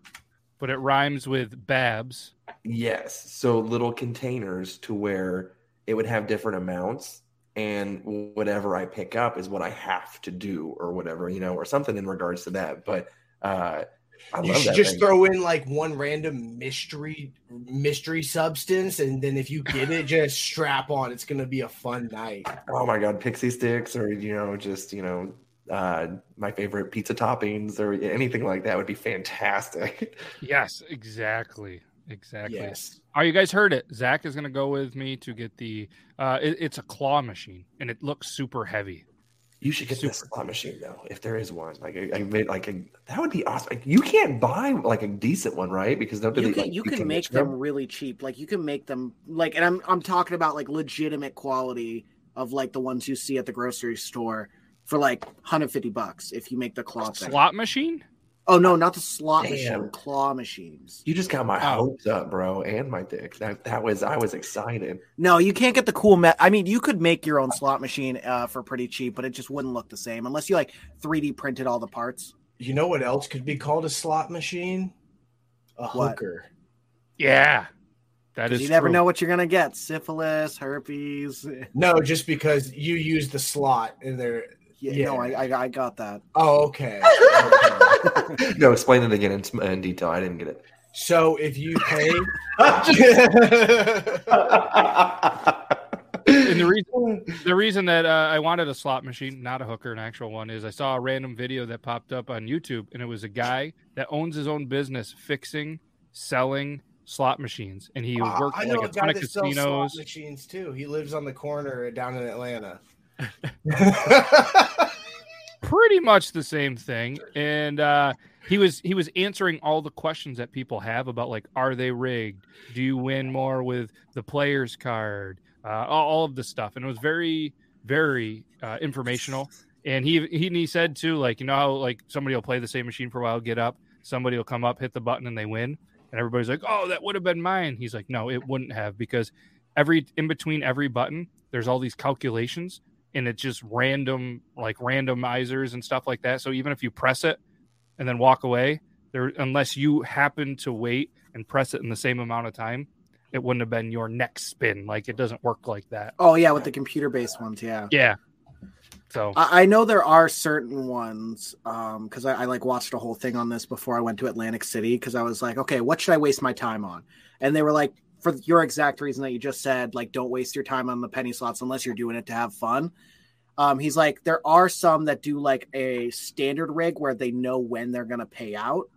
But it rhymes with babs. Yes. So little containers to where it would have different amounts. And whatever I pick up is what I have to do or whatever, you know, or something in regards to that. But uh I you love should that just thing. Throw in like one random mystery mystery substance, and then if you get it, just strap on. It's gonna be a fun night. Oh my god, pixie sticks, or you know, just you know, uh, my favorite pizza toppings, or anything like that would be fantastic. Yes, exactly, exactly. Yes. Oh, you guys heard it. Zach is gonna go with me to get the. Uh, it, it's a claw machine, and it looks super heavy. You should get Super. this claw machine though, if there is one. Like, I, I made like a, that would be awesome. Like, you can't buy like a decent one, right? Because you can, like, you can, can make them really cheap. Like, you can make them like, and I'm I'm talking about like legitimate quality of like the ones you see at the grocery store for like one hundred fifty bucks if you make the claw thing. Slot machine? Oh no, not the slot Damn. machine. Claw machines. You just got my hopes up, bro, and my dick. That that was I was excited. No, you can't get the cool. Me- I mean, you could make your own slot machine uh, for pretty cheap, but it just wouldn't look the same unless you like three D printed all the parts. You know what else could be called a slot machine? A hooker. What? Yeah, that is. You never true. know what you're gonna get: syphilis, herpes. No, just because you use the slot and they're. Yeah, yeah. No, I, I I got that. Oh, okay. okay. No, explain it again in, in detail. I didn't get it. So if you pay, and the reason the reason that uh, I wanted a slot machine, not a hooker, an actual one, is I saw a random video that popped up on YouTube, and it was a guy that owns his own business, fixing, selling slot machines, and he uh, works I know like a ton of casinos. Slot machines too. He lives on the corner down in Atlanta. Pretty much the same thing, and uh he was he was answering all the questions that people have about like, are they rigged, do you win more with the player's card, uh all of the stuff, and it was very very uh informational. And he he, and he said too, like, you know how like somebody will play the same machine for a while, get up, somebody will come up, hit the button, and they win, and everybody's like, oh, that would have been mine. He's like, no, it wouldn't have, because every in between every button there's all these calculations. And it's just random, like randomizers and stuff like that. So even if you press it and then walk away, there, unless you happen to wait and press it in the same amount of time, it wouldn't have been your next spin. Like, it doesn't work like that. Oh, yeah, with the computer-based ones, yeah. Yeah. So I, I know there are certain ones um, because I, I like watched a whole thing on this before I went to Atlantic City, because I was like, okay, what should I waste my time on? And they were like, for your exact reason that you just said, like, don't waste your time on the penny slots unless you're doing it to have fun. Um, he's like, there are some that do like a standard rig where they know when they're going to pay out,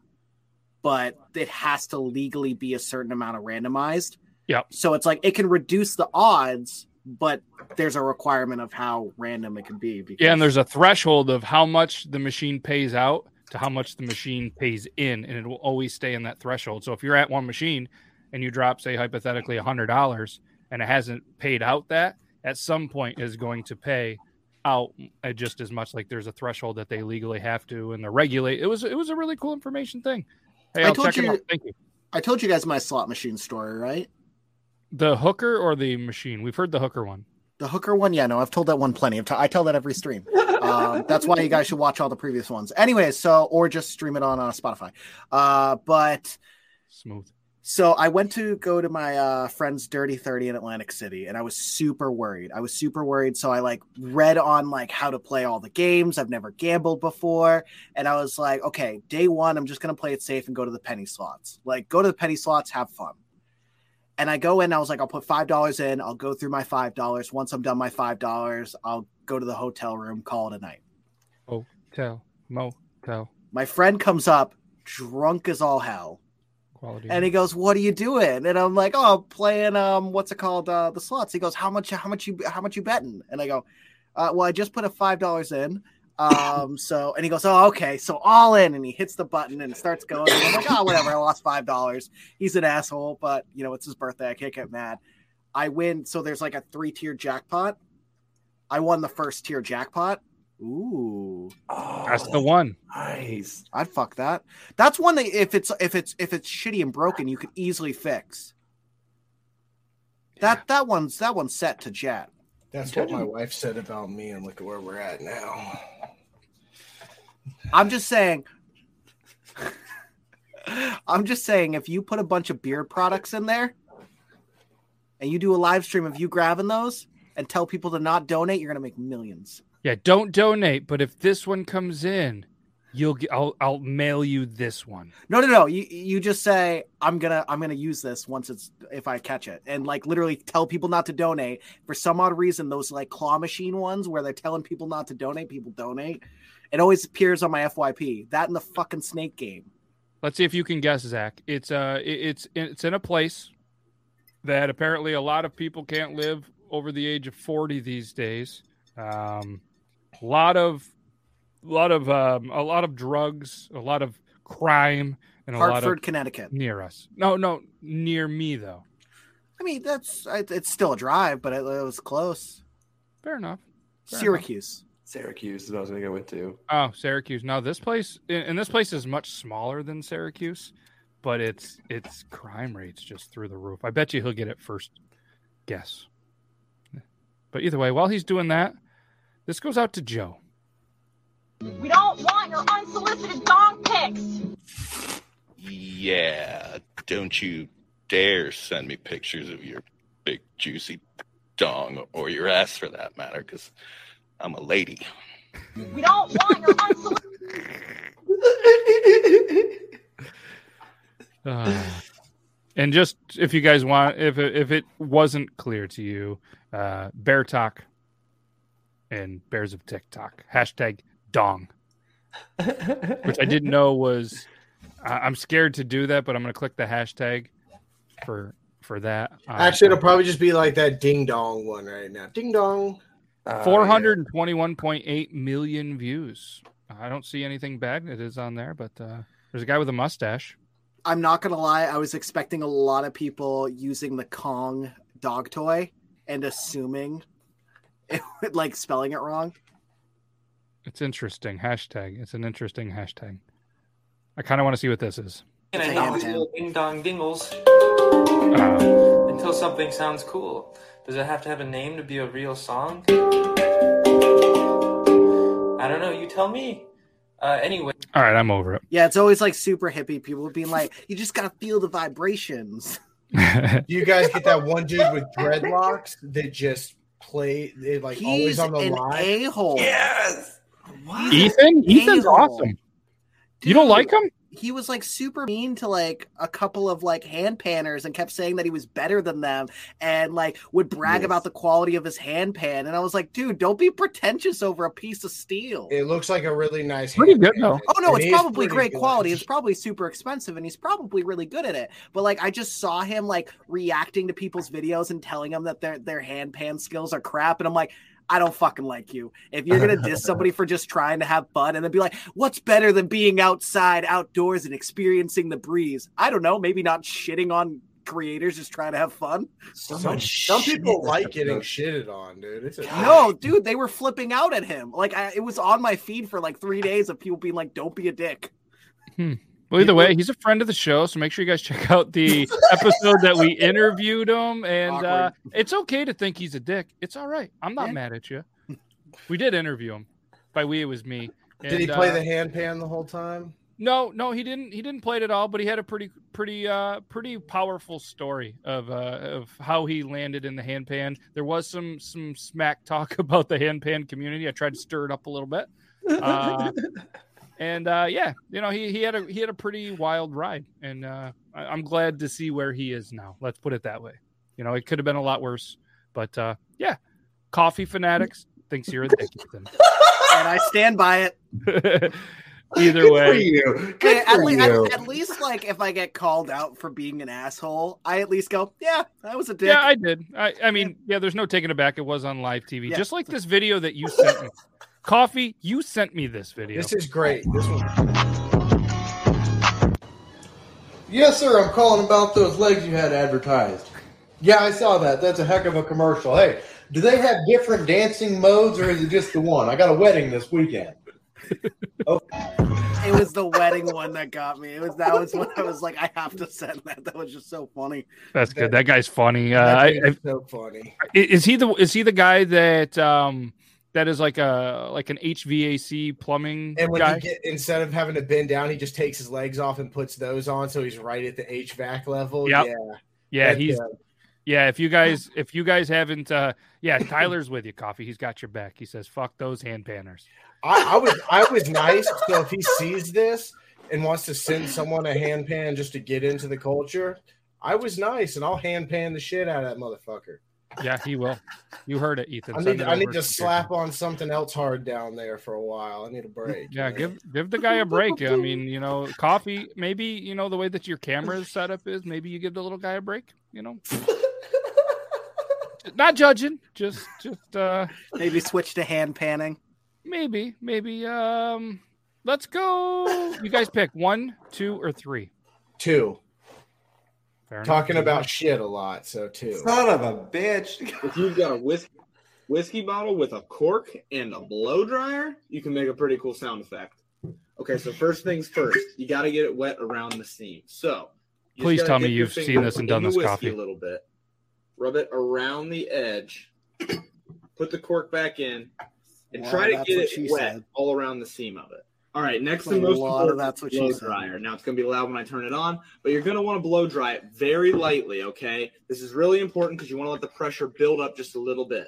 but it has to legally be a certain amount of randomized. Yeah. So it's like, it can reduce the odds, but there's a requirement of how random it can be. Because- yeah. And there's a threshold of how much the machine pays out to how much the machine pays in. And it will always stay in that threshold. So if you're at one machine, and you drop, say, hypothetically one hundred dollars, and it hasn't paid out that, at some point is going to pay out just as much. Like, there's a threshold that they legally have to, and they're regulate. It was it was a really cool information thing. Hey, I'll I told check you, it out. Thank you. I told you guys my slot machine story, right? The hooker or the machine? We've heard the hooker one. The hooker one? Yeah, no, I've told that one plenty of times. I tell that every stream. um, that's why you guys should watch all the previous ones. Anyway, so, or just stream it on uh, Spotify. Uh, but... Smooth. So I went to go to my uh, friend's Dirty thirty in Atlantic City, and I was super worried. I was super worried. So I like read on like how to play all the games. I've never gambled before. And I was like, okay, day one, I'm just going to play it safe and go to the penny slots. Like, go to the penny slots, have fun. And I go in, I was like, I'll put five dollars in. I'll go through my five dollars. Once I'm done my five dollars, I'll go to the hotel room, call it a night. Hotel, motel. My friend comes up drunk as all hell. Quality. And he goes, what are you doing? And I'm like, oh, I'm playing, um, what's it called, uh, the slots. He goes, how much, how much you, how much you betting? And I go, uh, well, I just put a five dollars in. Um, so, and he goes, oh, okay. So all in, and he hits the button and it starts going. And I'm like, oh, whatever. I lost five dollars. He's an asshole, but you know, it's his birthday. I can't get mad. I win. So there's like a three tier jackpot. I won the first tier jackpot. Ooh, oh, that's the one. Nice. I'd fuck that. That's one that if it's, if it's, if it's shitty and broken, you could easily fix that. Yeah. That one's, that one's set to jet. That's what my wife said about me, and look at where we're at now. I'm just saying. I'm just saying, if you put a bunch of beer products in there and you do a live stream of you grabbing those and tell people to not donate, you're going to make millions. Yeah, don't donate. But if this one comes in, you'll get, I'll, I'll mail you this one. No, no, no. You, you just say, I'm going to, I'm going to use this once it's, if I catch it, and like literally tell people not to donate for some odd reason. Those like claw machine ones where they're telling people not to donate, people donate. It always appears on my F Y P, that and the fucking snake game. Let's see if you can guess, Zach. It's, uh, it's, it's in a place that apparently a lot of people can't live over the age of forty these days. Um, a lot of, A lot of um, a lot of drugs, a lot of crime, and a Hartford, lot of Hartford, Connecticut, near us. No, no, near me though. I mean, that's it, it's still a drive, but it, it was close. Fair enough. Fair Syracuse, enough. Syracuse is what I was going to go with too. Oh, Syracuse. Now this place, and this place is much smaller than Syracuse, but it's its crime rate's just through the roof. I bet you he'll get it first guess. But either way, while he's doing that, this goes out to Joe. We don't want your unsolicited dong pics. Yeah, don't you dare send me pictures of your big juicy dong, or your ass for that matter, because I'm a lady. We don't want your unsolicited... uh, and just, if you guys want, if it, if it wasn't clear to you, uh, Bear Talk and Bears of TikTok. Hashtag dong, which I didn't know was, I- I'm scared to do that, but I'm going to click the hashtag for for that. Uh, Actually, it'll probably just be like that ding dong one right now. Ding dong. Uh, four hundred twenty-one point eight million views. I don't see anything bad that is on there, but uh, there's a guy with a mustache. I'm not going to lie. I was expecting a lot of people using the Kong dog toy and assuming it would, like spelling it wrong. It's interesting. Hashtag. It's an interesting hashtag. I kind of want to see what this is. And I know these little ding dong dingles uh, until something sounds cool. Does it have to have a name to be a real song? I don't know. You tell me. Uh, anyway. All right. I'm over it. Yeah. It's always like super hippie people being like, you just got to feel the vibrations. You guys get that one dude with dreadlocks that just play, they like, he's always on the an line? A-hole. Yes. What? Ethan? Ethan's a-hole. Awesome. Dude, you don't like him? He was like super mean to like a couple of like hand panners and kept saying that he was better than them and like would brag yes. about the quality of his hand pan. And I was like, dude, don't be pretentious over a piece of steel. It looks like a really nice pretty hand good pan. Though. Oh no, it it's probably great good. Quality. It's probably super expensive and he's probably really good at it. But like I just saw him like reacting to people's videos and telling them that their their hand pan skills are crap, and I'm like, I don't fucking like you. If you're going to diss somebody for just trying to have fun and then be like, what's better than being outside, outdoors, and experiencing the breeze? I don't know. Maybe not shitting on creators just trying to have fun. So some, some people like getting shitted on, dude. It's a- no, dude, they were flipping out at him. Like, I, it was on my feed for like three days of people being like, don't be a dick. Hmm. Well, either way, he's a friend of the show, so make sure you guys check out the episode that we interviewed him. And uh, it's okay to think he's a dick. It's all right. I'm not yeah. mad at you. We did interview him. By we, it was me. And, did he play uh, the hand pan the whole time? No, no, he didn't. He didn't play it at all. But he had a pretty, pretty, uh, pretty powerful story of uh, of how he landed in the hand pan. There was some some smack talk about the hand pan community. I tried to stir it up a little bit. Uh, And uh, yeah, you know, he he had a he had a pretty wild ride, and uh, I, I'm glad to see where he is now. Let's put it that way. You know, it could have been a lot worse, but uh, yeah, Coffee Fanatics thinks you're a dick, and I stand by it. Either Good way, for you. Good at, for le- you. At, at least like if I get called out for being an asshole, I at least go, yeah, I was a dick. Yeah, I did. I I mean, yeah, there's no taking it back. It was on live T V, yeah. Just like this video that you sent me. Coffee, you sent me this video. This is great. This was... Yes, sir. I'm calling about those legs you had advertised. Yeah, I saw that. That's a heck of a commercial. Hey, do they have different dancing modes or is it just the one? I got a wedding this weekend. Okay. It was the wedding one that got me. It was that was when I was like, I have to send that. That was just so funny. That's good. That, that guy's funny. Uh, that I, I, so funny. Is he the is he the guy that um that is like a like an H V A C plumbing and when guy? He get, instead of having to bend down, he just takes his legs off and puts those on, so he's right at the H V A C level. Yep. Yeah, yeah, that, he's. Uh, Yeah, if you guys if you guys haven't, uh, yeah, Tyler's with you, Coffee. He's got your back. He says, "Fuck those hand panners." I, I was I was nice. So if he sees this and wants to send someone a hand pan just to get into the culture, I was nice and I'll hand pan the shit out of that motherfucker. Yeah, he will. You heard it, Ethan. I need, I need to slap on something else hard down there for a while. I need a break. Yeah, man. give give the guy a break. I mean, you know, Coffee. Maybe you know the way that your camera setup is. Maybe you give the little guy a break. You know. Not judging, just just uh maybe switch to hand panning. Maybe, maybe um let's go. You guys pick one, two, or three. Two. Fair Talking enough. about shit a lot, so two. Son of a bitch. If you've got a whiskey whiskey bottle with a cork and a blow dryer, you can make a pretty cool sound effect. Okay, so first things first, you gotta get it wet around the seam. So please tell me you've seen this and done this, Coffee. A little bit. Rub it around the edge, put the cork back in, and wow, try to get it wet said. all around the seam of it. All right, next to most important, that's what blow dryer. Said. Now, it's going to be loud when I turn it on, but you're going to want to blow dry it very lightly, okay? This is really important because you want to let the pressure build up just a little bit.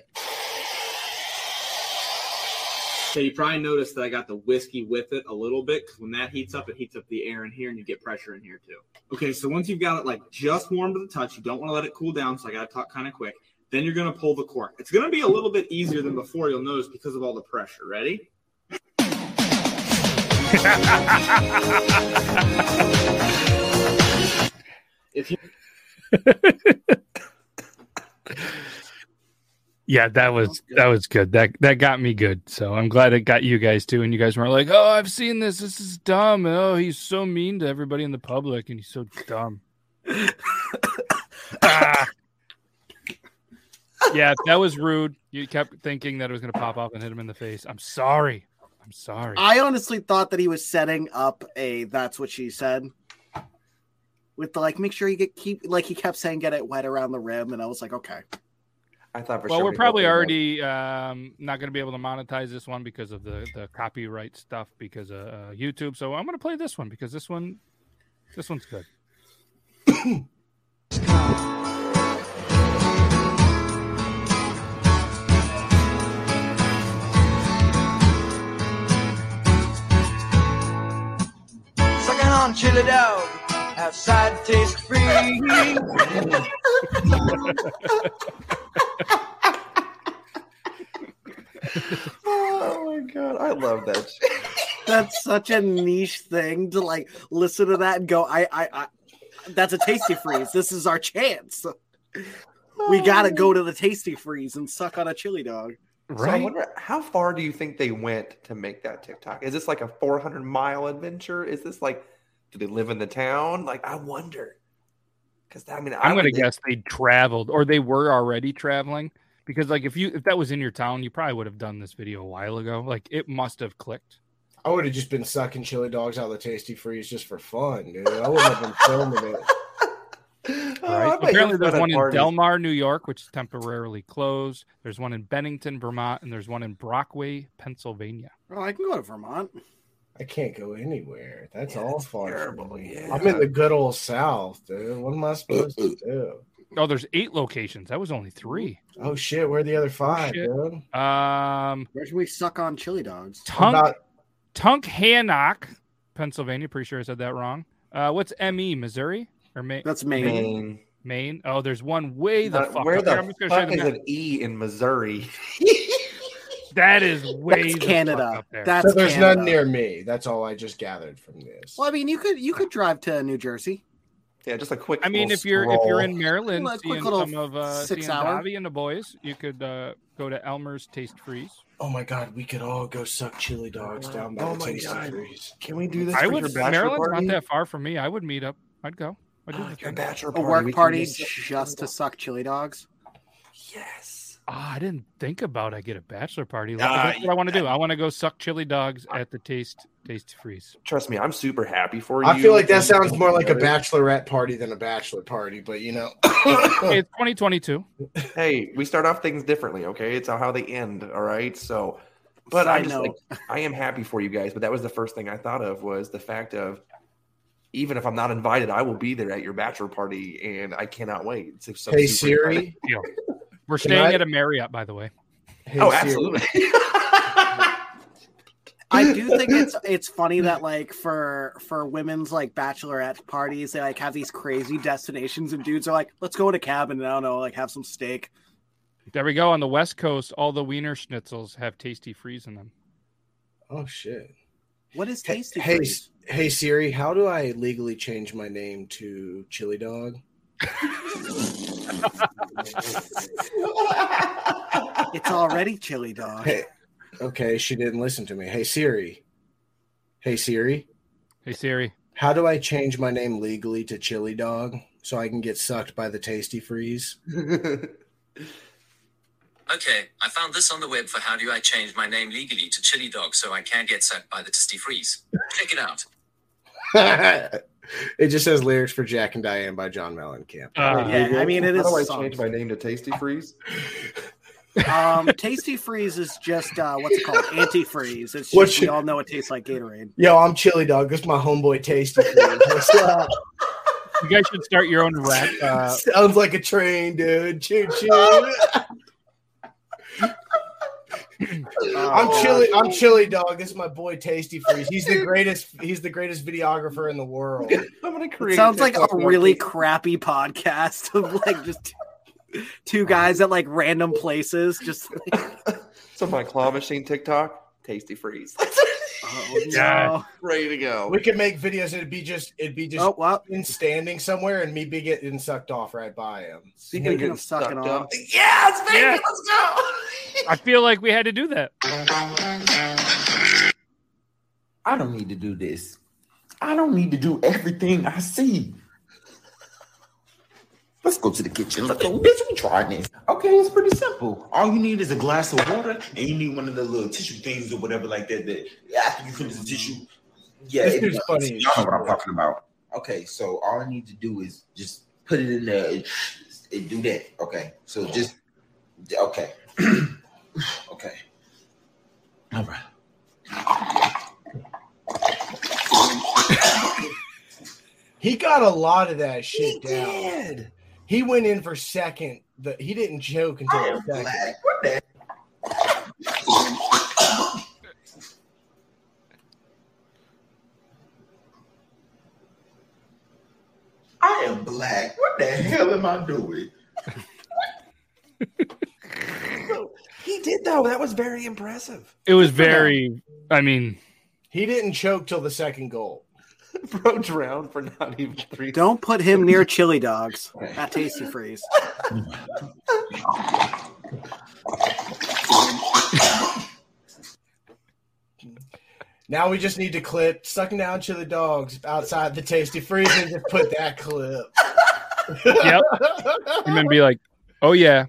So you probably noticed that I got the whiskey with it a little bit because when that heats up, it heats up the air in here and you get pressure in here too. Okay, so once you've got it like just warm to the touch, you don't want to let it cool down, so I got to talk kind of quick. Then you're going to pull the cork. It's going to be a little bit easier than before, you'll notice, because of all the pressure. Ready? If you... Yeah, that was that was good. That that got me good. So I'm glad it got you guys too. And you guys weren't like, "Oh, I've seen this. This is dumb. Oh, he's so mean to everybody in the public, and he's so dumb." ah. Yeah, that was rude. You kept thinking that it was going to pop off and hit him in the face. I'm sorry. I'm sorry. I honestly thought that he was setting up a "That's What She Said." With the like, make sure you get keep like he kept saying, "Get it wet around the rim," and I was like, okay. I thought for well, sure we're probably already um, not going to be able to monetize this one because of the, the copyright stuff because of uh, YouTube. So I'm going to play this one because this one, this one's good. Sucking on chili dog, outside taste free. Oh my god, I love that shit. That's such a niche thing to like listen to that and go, I, I, I that's a Tastee-Freeze. This is our chance. We gotta go to the Tastee-Freeze and suck on a chili dog. Right. So I wonder, how far do you think they went to make that TikTok? Is this like a four hundred mile adventure? Is this like, do they live in the town? Like, I wonder. Because I mean, I I'm gonna guess they traveled or they were already traveling. Because like if you if that was in your town, you probably would have done this video a while ago. Like it must have clicked. I would have just been sucking chili dogs out of the Tastee-Freeze just for fun, dude. I wouldn't have been filming it. All right. Apparently there's one in Delmar, New York, which is temporarily closed. There's one in Bennington, Vermont, and there's one in Brockway, Pennsylvania. Well, I can go to Vermont. I can't go anywhere. That's yeah, all that's far terrible. From me. Yeah. I'm in the good old South, dude. What am I supposed to do? Oh, there's eight locations. That was only three. Oh shit! Where are the other five, oh, dude? Um, where should we suck on chili dogs? Tunk, about... Tunkhannock, Pennsylvania. Pretty sure I said that wrong. Uh, what's M E? Missouri or Maine? That's Maine. Maine. Maine. Oh, there's one way the uh, fuck. Where up. the Here, I'm just gonna fuck show is an E in Missouri? That is way That's Canada. There. That's so there's Canada. None near me. That's all I just gathered from this. Well, I mean, you could you could drive to New Jersey. Yeah, just a quick. I mean, if you're scroll. if you're in Maryland, like, seeing some of uh, seeing Bobby and the boys, you could uh, go to Elmer's Tastee-Freez. Oh my God, we could all go suck chili dogs oh, down by oh the Tastee-Freez. Can we do this? I for would. Your Maryland's party? Not that far from me. I would meet up. I'd go. I'd do oh, your bachelor party. A work party just to suck chili dogs. Yes. Oh, I didn't think about. I get a bachelor party. Like, uh, that's what I want to do. I want to go suck chili dogs at the taste Tastee-Freez. Trust me, I'm super happy for you. I feel like that sounds more like a bachelorette party than a bachelor party, but you know, it's twenty twenty-two. Hey, we start off things differently, okay? It's how they end, all right? So, but I just like, I am happy for you guys. But that was the first thing I thought of was the fact of, even if I'm not invited, I will be there at your bachelor party, and I cannot wait. It's so hey Siri. We're staying I... at a Marriott, by the way. Hey, oh, absolutely. I do think it's it's funny that like for for women's like bachelorette parties, they like have these crazy destinations, and dudes are like, let's go in a cabin and I don't know, like have some steak. There we go. On the West Coast, all the Wiener Schnitzels have Tastee-Freez in them. Oh shit! What is Tastee-Freez? Hey, hey Siri, how do I legally change my name to Chili Dog? It's already Chili Dog. Hey, okay, she didn't listen to me. Hey Siri. Hey Siri. Hey Siri. How do I change my name legally to Chili Dog so I can get sucked by the Tastee-Freez? Okay, I found this on the web for how do I change my name legally to Chili Dog so I can get sucked by the Tastee-Freez. Check it out. It just says lyrics for Jack and Diane by John Mellencamp. Uh, yeah, I mean, it is. How do I song. change my name to Tastee-Freez? um, Tastee-Freez is just uh, what's it called? Antifreeze. It's just should... we all know it tastes like Gatorade. Yo, I'm Chili Dog. This is my homeboy Tastee-Freez. What's up? You guys should start your own rap. Uh... Sounds like a train, dude. Choo choo. Oh, I'm chili. I'm Chili Dog. This is my boy Tastee-Freez. He's the greatest. He's the greatest videographer in the world. I'm gonna create. It sounds like a really crappy podcast of like just two guys at like random places. Just like... so my claw machine TikTok Tastee-Freez. Oh, yeah, ready to go. We could make videos. It'd be just. It'd be just. Oh, well. Standing somewhere and me be getting sucked off right by him. Speaking of getting sucking sucked off. Yes, baby, yeah. Let's go. I feel like we had to do that. I don't need to do this. I don't need to do everything I see. Let's go to the kitchen. Let's go, bitch, we trying this. Okay, it's pretty simple. All you need is a glass of water, and you need one of the little tissue things or whatever like that. That after you finish the tissue, yeah, it's funny. Y'all know what I'm talking about. Okay, so all I need to do is just put it in there and, and do that. Okay, so just okay. Okay. All right. He got a lot of that shit he down. Did. He went in for second. The, he didn't joke until I'm the second. What the I am black. What the hell am I doing? He did, though. That was very impressive. It was very, I mean. He didn't choke till the second goal. Bro drowned for not even three. Don't put him near Chili Dogs. That Tastee-Freez. Now we just need to clip sucking down Chili Dogs outside the Tastee-Freez and just put that clip. Yep. And then be like, oh, yeah.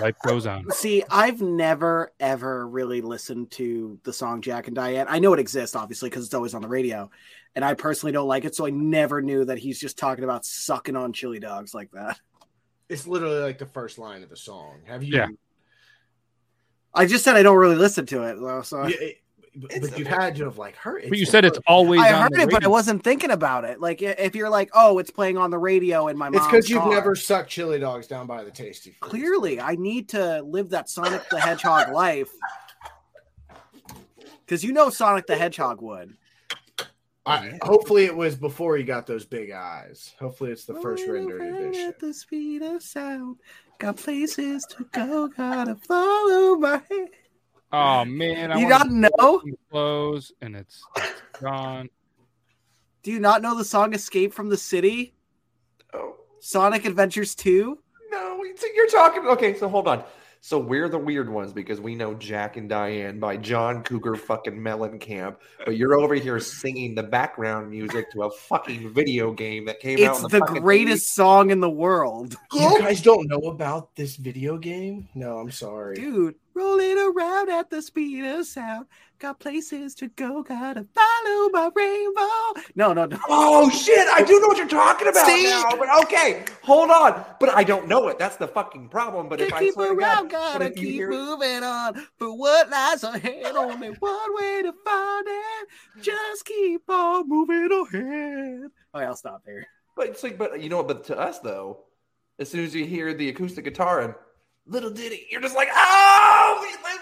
Life goes on. See, I've never, ever really listened to the song Jack and Diane. I know it exists, obviously, because it's always on the radio. And I personally don't like it, so I never knew that he's just talking about sucking on chili dogs like that. It's literally like the first line of the song. Have you? Yeah. I just said I don't really listen to it, though. So yeah, it, but you had to have like heard it. But you said it's always. I heard it, but I wasn't thinking about it. Like if you're like, oh, it's playing on the radio in my mom's car. It's because you've never sucked chili dogs down by the Tastee-Freez. Clearly, I need to live that Sonic the Hedgehog life. Because you know Sonic the Hedgehog would. I, hopefully it was before he got those big eyes. Hopefully it's the first rendering edition. At the speed of sound, got places to go, gotta follow my head. Oh man, I you don't know. Close and it's, it's gone. Do you not know the song "Escape from the City"? Sonic Adventures two? No, you're talking... Okay, so hold on. So we're the weird ones because we know Jack and Diane by John Cougar fucking Mellencamp, but you're over here singing the background music to a fucking video game that came it's out. It's the, the greatest T V song in the world. You guys don't know about this video game? No, I'm sorry. Dude, rolling around at the speed of sound. Got places to go, gotta follow my rainbow. No, no, no. Oh, shit, I do know what you're talking about See? now. But okay, hold on. But I don't know it. That's the fucking problem. But if I keep around, gotta keep hear... moving on. But what lies ahead, only one way to find it. Just keep on moving ahead. All right, I'll stop there. But it's like, but you know what, but to us, though, as soon as you hear the acoustic guitar and little ditty, you're just like, oh,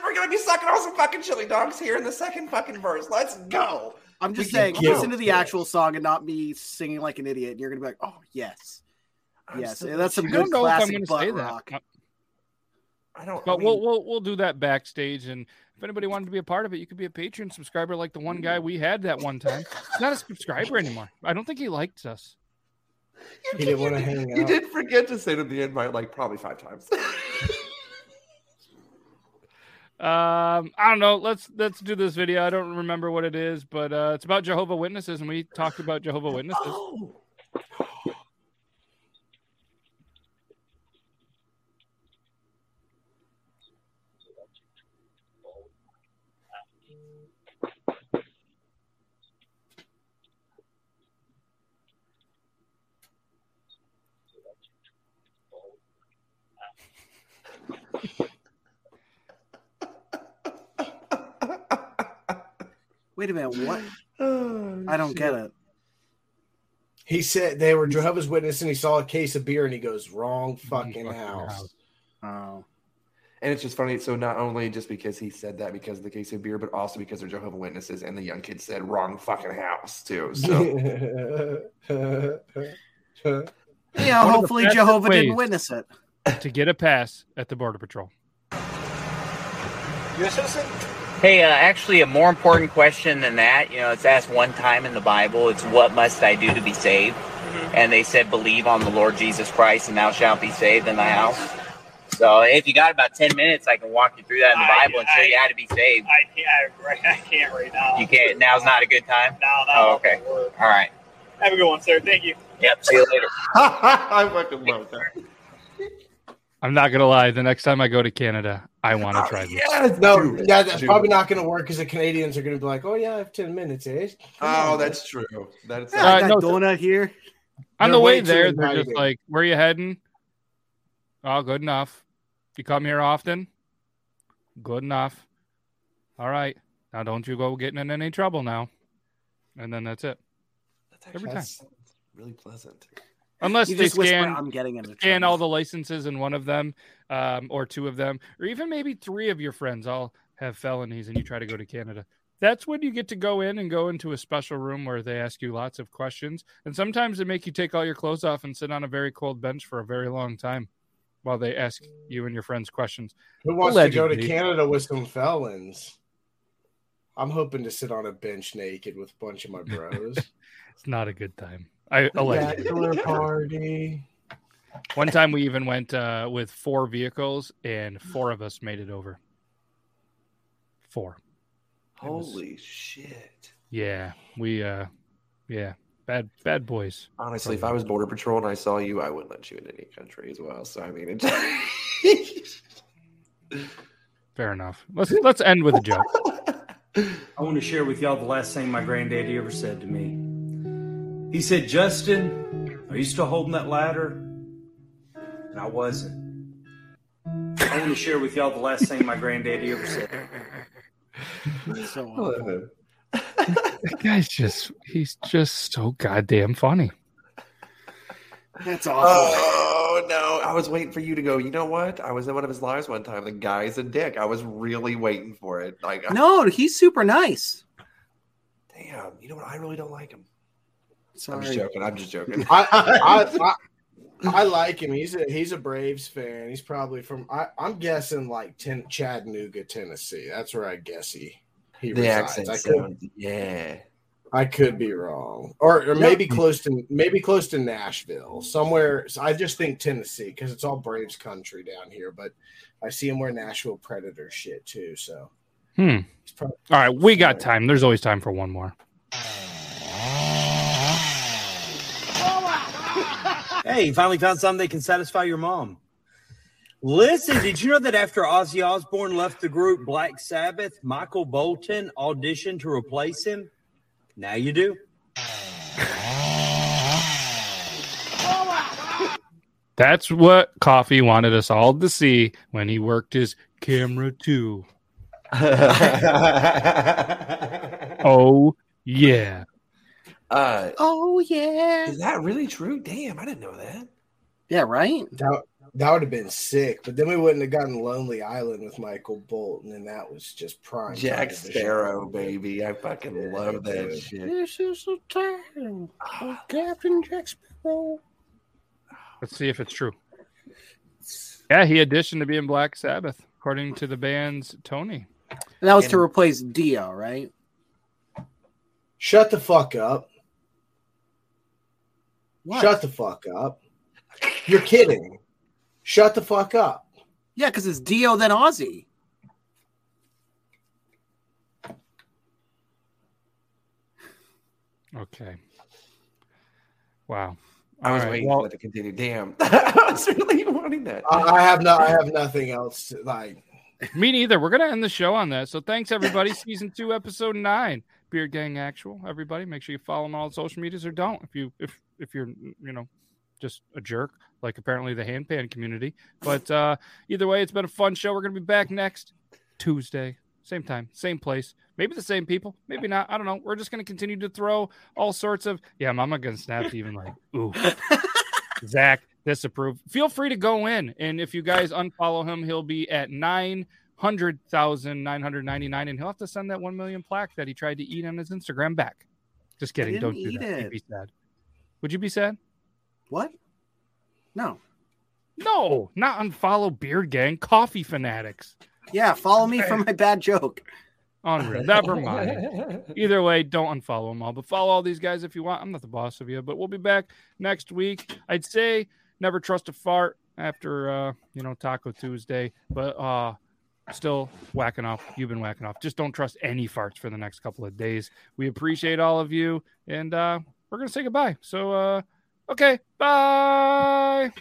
we're gonna be sucking on some fucking chili dogs here in the second fucking verse. Let's go. I'm just we saying, listen to the actual song and not me singing like an idiot. And you're gonna be like, oh yes, I'm yes, so that's some good know classic butt rock. That. I don't. But I mean, we'll we'll we'll do that backstage, and if anybody wanted to be a part of it, you could be a Patreon subscriber, like the one guy we had that one time. He's not a subscriber anymore. I don't think he liked us. You, he did, didn't want to hang out. You did forget to say to the invite like probably five times. um, I don't know. Let's let's do this video. I don't remember what it is, but uh, it's about Jehovah Witnesses, and we talked about Jehovah Witnesses. Oh. Wait a minute, what? Oh, I don't shit. get it. He said they were Jehovah's Witness and he saw a case of beer and he goes, wrong fucking house. Oh. And it's just funny. So not only just because he said that because of the case of beer, but also because they're Jehovah's Witnesses and the young kid said wrong fucking house too. So yeah, hopefully Jehovah didn't witness it. To get a pass at the Border Patrol. You're a citizen? Hey, uh, actually, a more important question than that, you know, it's asked one time in the Bible. It's what must I do to be saved? Mm-hmm. And they said, believe on the Lord Jesus Christ and thou shalt be saved in thy house. So if you got about ten minutes, I can walk you through that in the I, Bible and show I, you how to be saved. I can't, I, I can't right now. You can't? Now's not a good time? No, no. Oh, okay. All right. Have a good one, sir. Thank you. Yep. See you later. I fucking love that. I'm not going to lie. The next time I go to Canada, I want to try oh, this. Yeah, no, yeah, that's probably not going to work because the Canadians are going to be like, oh, yeah, I have ten minutes, eh? Come oh, on, that's man. true. That's yeah, I got no, donut here. On the way, way there, they're just like, where are you heading? Oh, good enough. You come here often? Good enough. All right. Now don't you go getting in any trouble now. And then that's it. That's actually, Every time. That's really pleasant. Unless you they scan, whisper, I'm scan all the licenses in one of them, um, or two of them, or even maybe three of your friends all have felonies and you try to go to Canada. That's when you get to go in and go into a special room where they ask you lots of questions. And sometimes they make you take all your clothes off and sit on a very cold bench for a very long time while they ask you and your friends questions. Who wants Allegedly. to go to Canada with some felons? I'm hoping to sit on a bench naked with a bunch of my bros. It's not a good time. I bachelor party. One time we even went uh, with four vehicles, and four of us made it over. Four. Holy was, shit! Yeah, we. Uh, yeah, bad bad boys. Honestly, if I was Border Patrol and I saw you, I wouldn't let you in any country as well. So I mean, it's... fair enough. Let's let's end with a joke. I want to share with y'all the last thing my granddaddy ever said to me. He said, Justin, are you still holding that ladder? And I wasn't. I want to share with y'all the last thing my granddaddy ever said. That's so awful. That guy's just, he's just so goddamn funny. That's awful. Oh, no. I was waiting for you to go, you know what? I was in one of his lives one time. The guy's a dick. I was really waiting for it. Like, no, he's super nice. Damn. You know what? I really don't like him. Sorry. I'm just joking. I'm just joking. I, I, I, I like him. He's a he's a Braves fan. He's probably from I, I'm guessing like ten, Chattanooga, Tennessee. That's where I guess he he the resides. I could, yeah. I could be wrong, or, or maybe close to maybe close to Nashville, somewhere. So I just think Tennessee because it's all Braves country down here. But I see them wear Nashville Predators shit too. So, hmm. All right, we got time. There's always time for one more. Hey, you finally found something that can satisfy your mom. Listen, did you know that after Ozzy Osbourne left the group Black Sabbath, Michael Bolton auditioned to replace him? Now you do. That's what Coffee wanted us all to see when he worked his camera too. Oh, yeah. Uh, oh, yeah. Is that really true? Damn, I didn't know that. Yeah, right? That, that would have been sick, but then we wouldn't have gotten Lonely Island with Michael Bolton, and that was just prime. Jack Sparrow, baby. I fucking yeah, love that dude. Shit. This is the time of Captain Jack Sparrow. Let's see if it's true. Yeah, he auditioned to be in Black Sabbath, according to the band's Tony. And that was and, to replace Dio, right? Shut the fuck up. What? Shut the fuck up. You're kidding. Shut the fuck up. Yeah, because it's Dio then Ozzy. Okay. Wow. I was right. waiting well, for it to continue. Damn. I was really wanting that. I have no I have nothing else to like. Me neither. We're gonna end the show on that. So thanks everybody. Season two, episode nine. Beard Gang Actual. Everybody, make sure you follow them on all the social medias or don't. If you if if you're you know just a jerk, like apparently the handpan community. But uh, either way, it's been a fun show. We're going to be back next Tuesday. Same time, same place. Maybe the same people. Maybe not. I don't know. We're just going to continue to throw all sorts of... Yeah, Mama going to snap to even like, ooh, Zach, disapprove. Feel free to go in. And if you guys unfollow him, he'll be at nine hundred thousand nine hundred ninety-nine, and he'll have to send that one million plaque that he tried to eat on his Instagram back. Just kidding. I didn't don't do eat that. It. You'd be sad. Would you be sad? What? No. No, not unfollow Beard Gang Coffee Fanatics. Yeah, follow me for my bad joke. Unreal. Never mind. Either way, don't unfollow them all, but follow all these guys if you want. I'm not the boss of you, but we'll be back next week. I'd say never trust a fart after, uh, you know, Taco Tuesday, but uh, still whacking off. You've been whacking off. Just don't trust any farts for the next couple of days. We appreciate all of you, and uh, we're going to say goodbye. So, uh, okay, bye.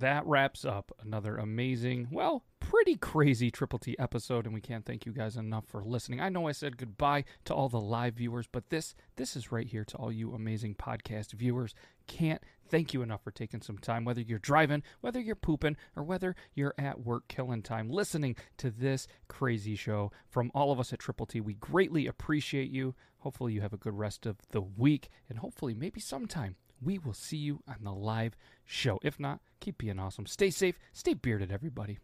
That wraps up another amazing, well, pretty crazy Triple T episode, and we can't thank you guys enough for listening. I know I said goodbye to all the live viewers, but this this is right here to all you amazing podcast viewers. Can't thank you enough for taking some time, whether you're driving, whether you're pooping, or whether you're at work killing time, listening to this crazy show from all of us at Triple T. We greatly appreciate you. Hopefully you have a good rest of the week, and hopefully maybe sometime we will see you on the live show. If not, keep being awesome. Stay safe. Stay bearded, everybody.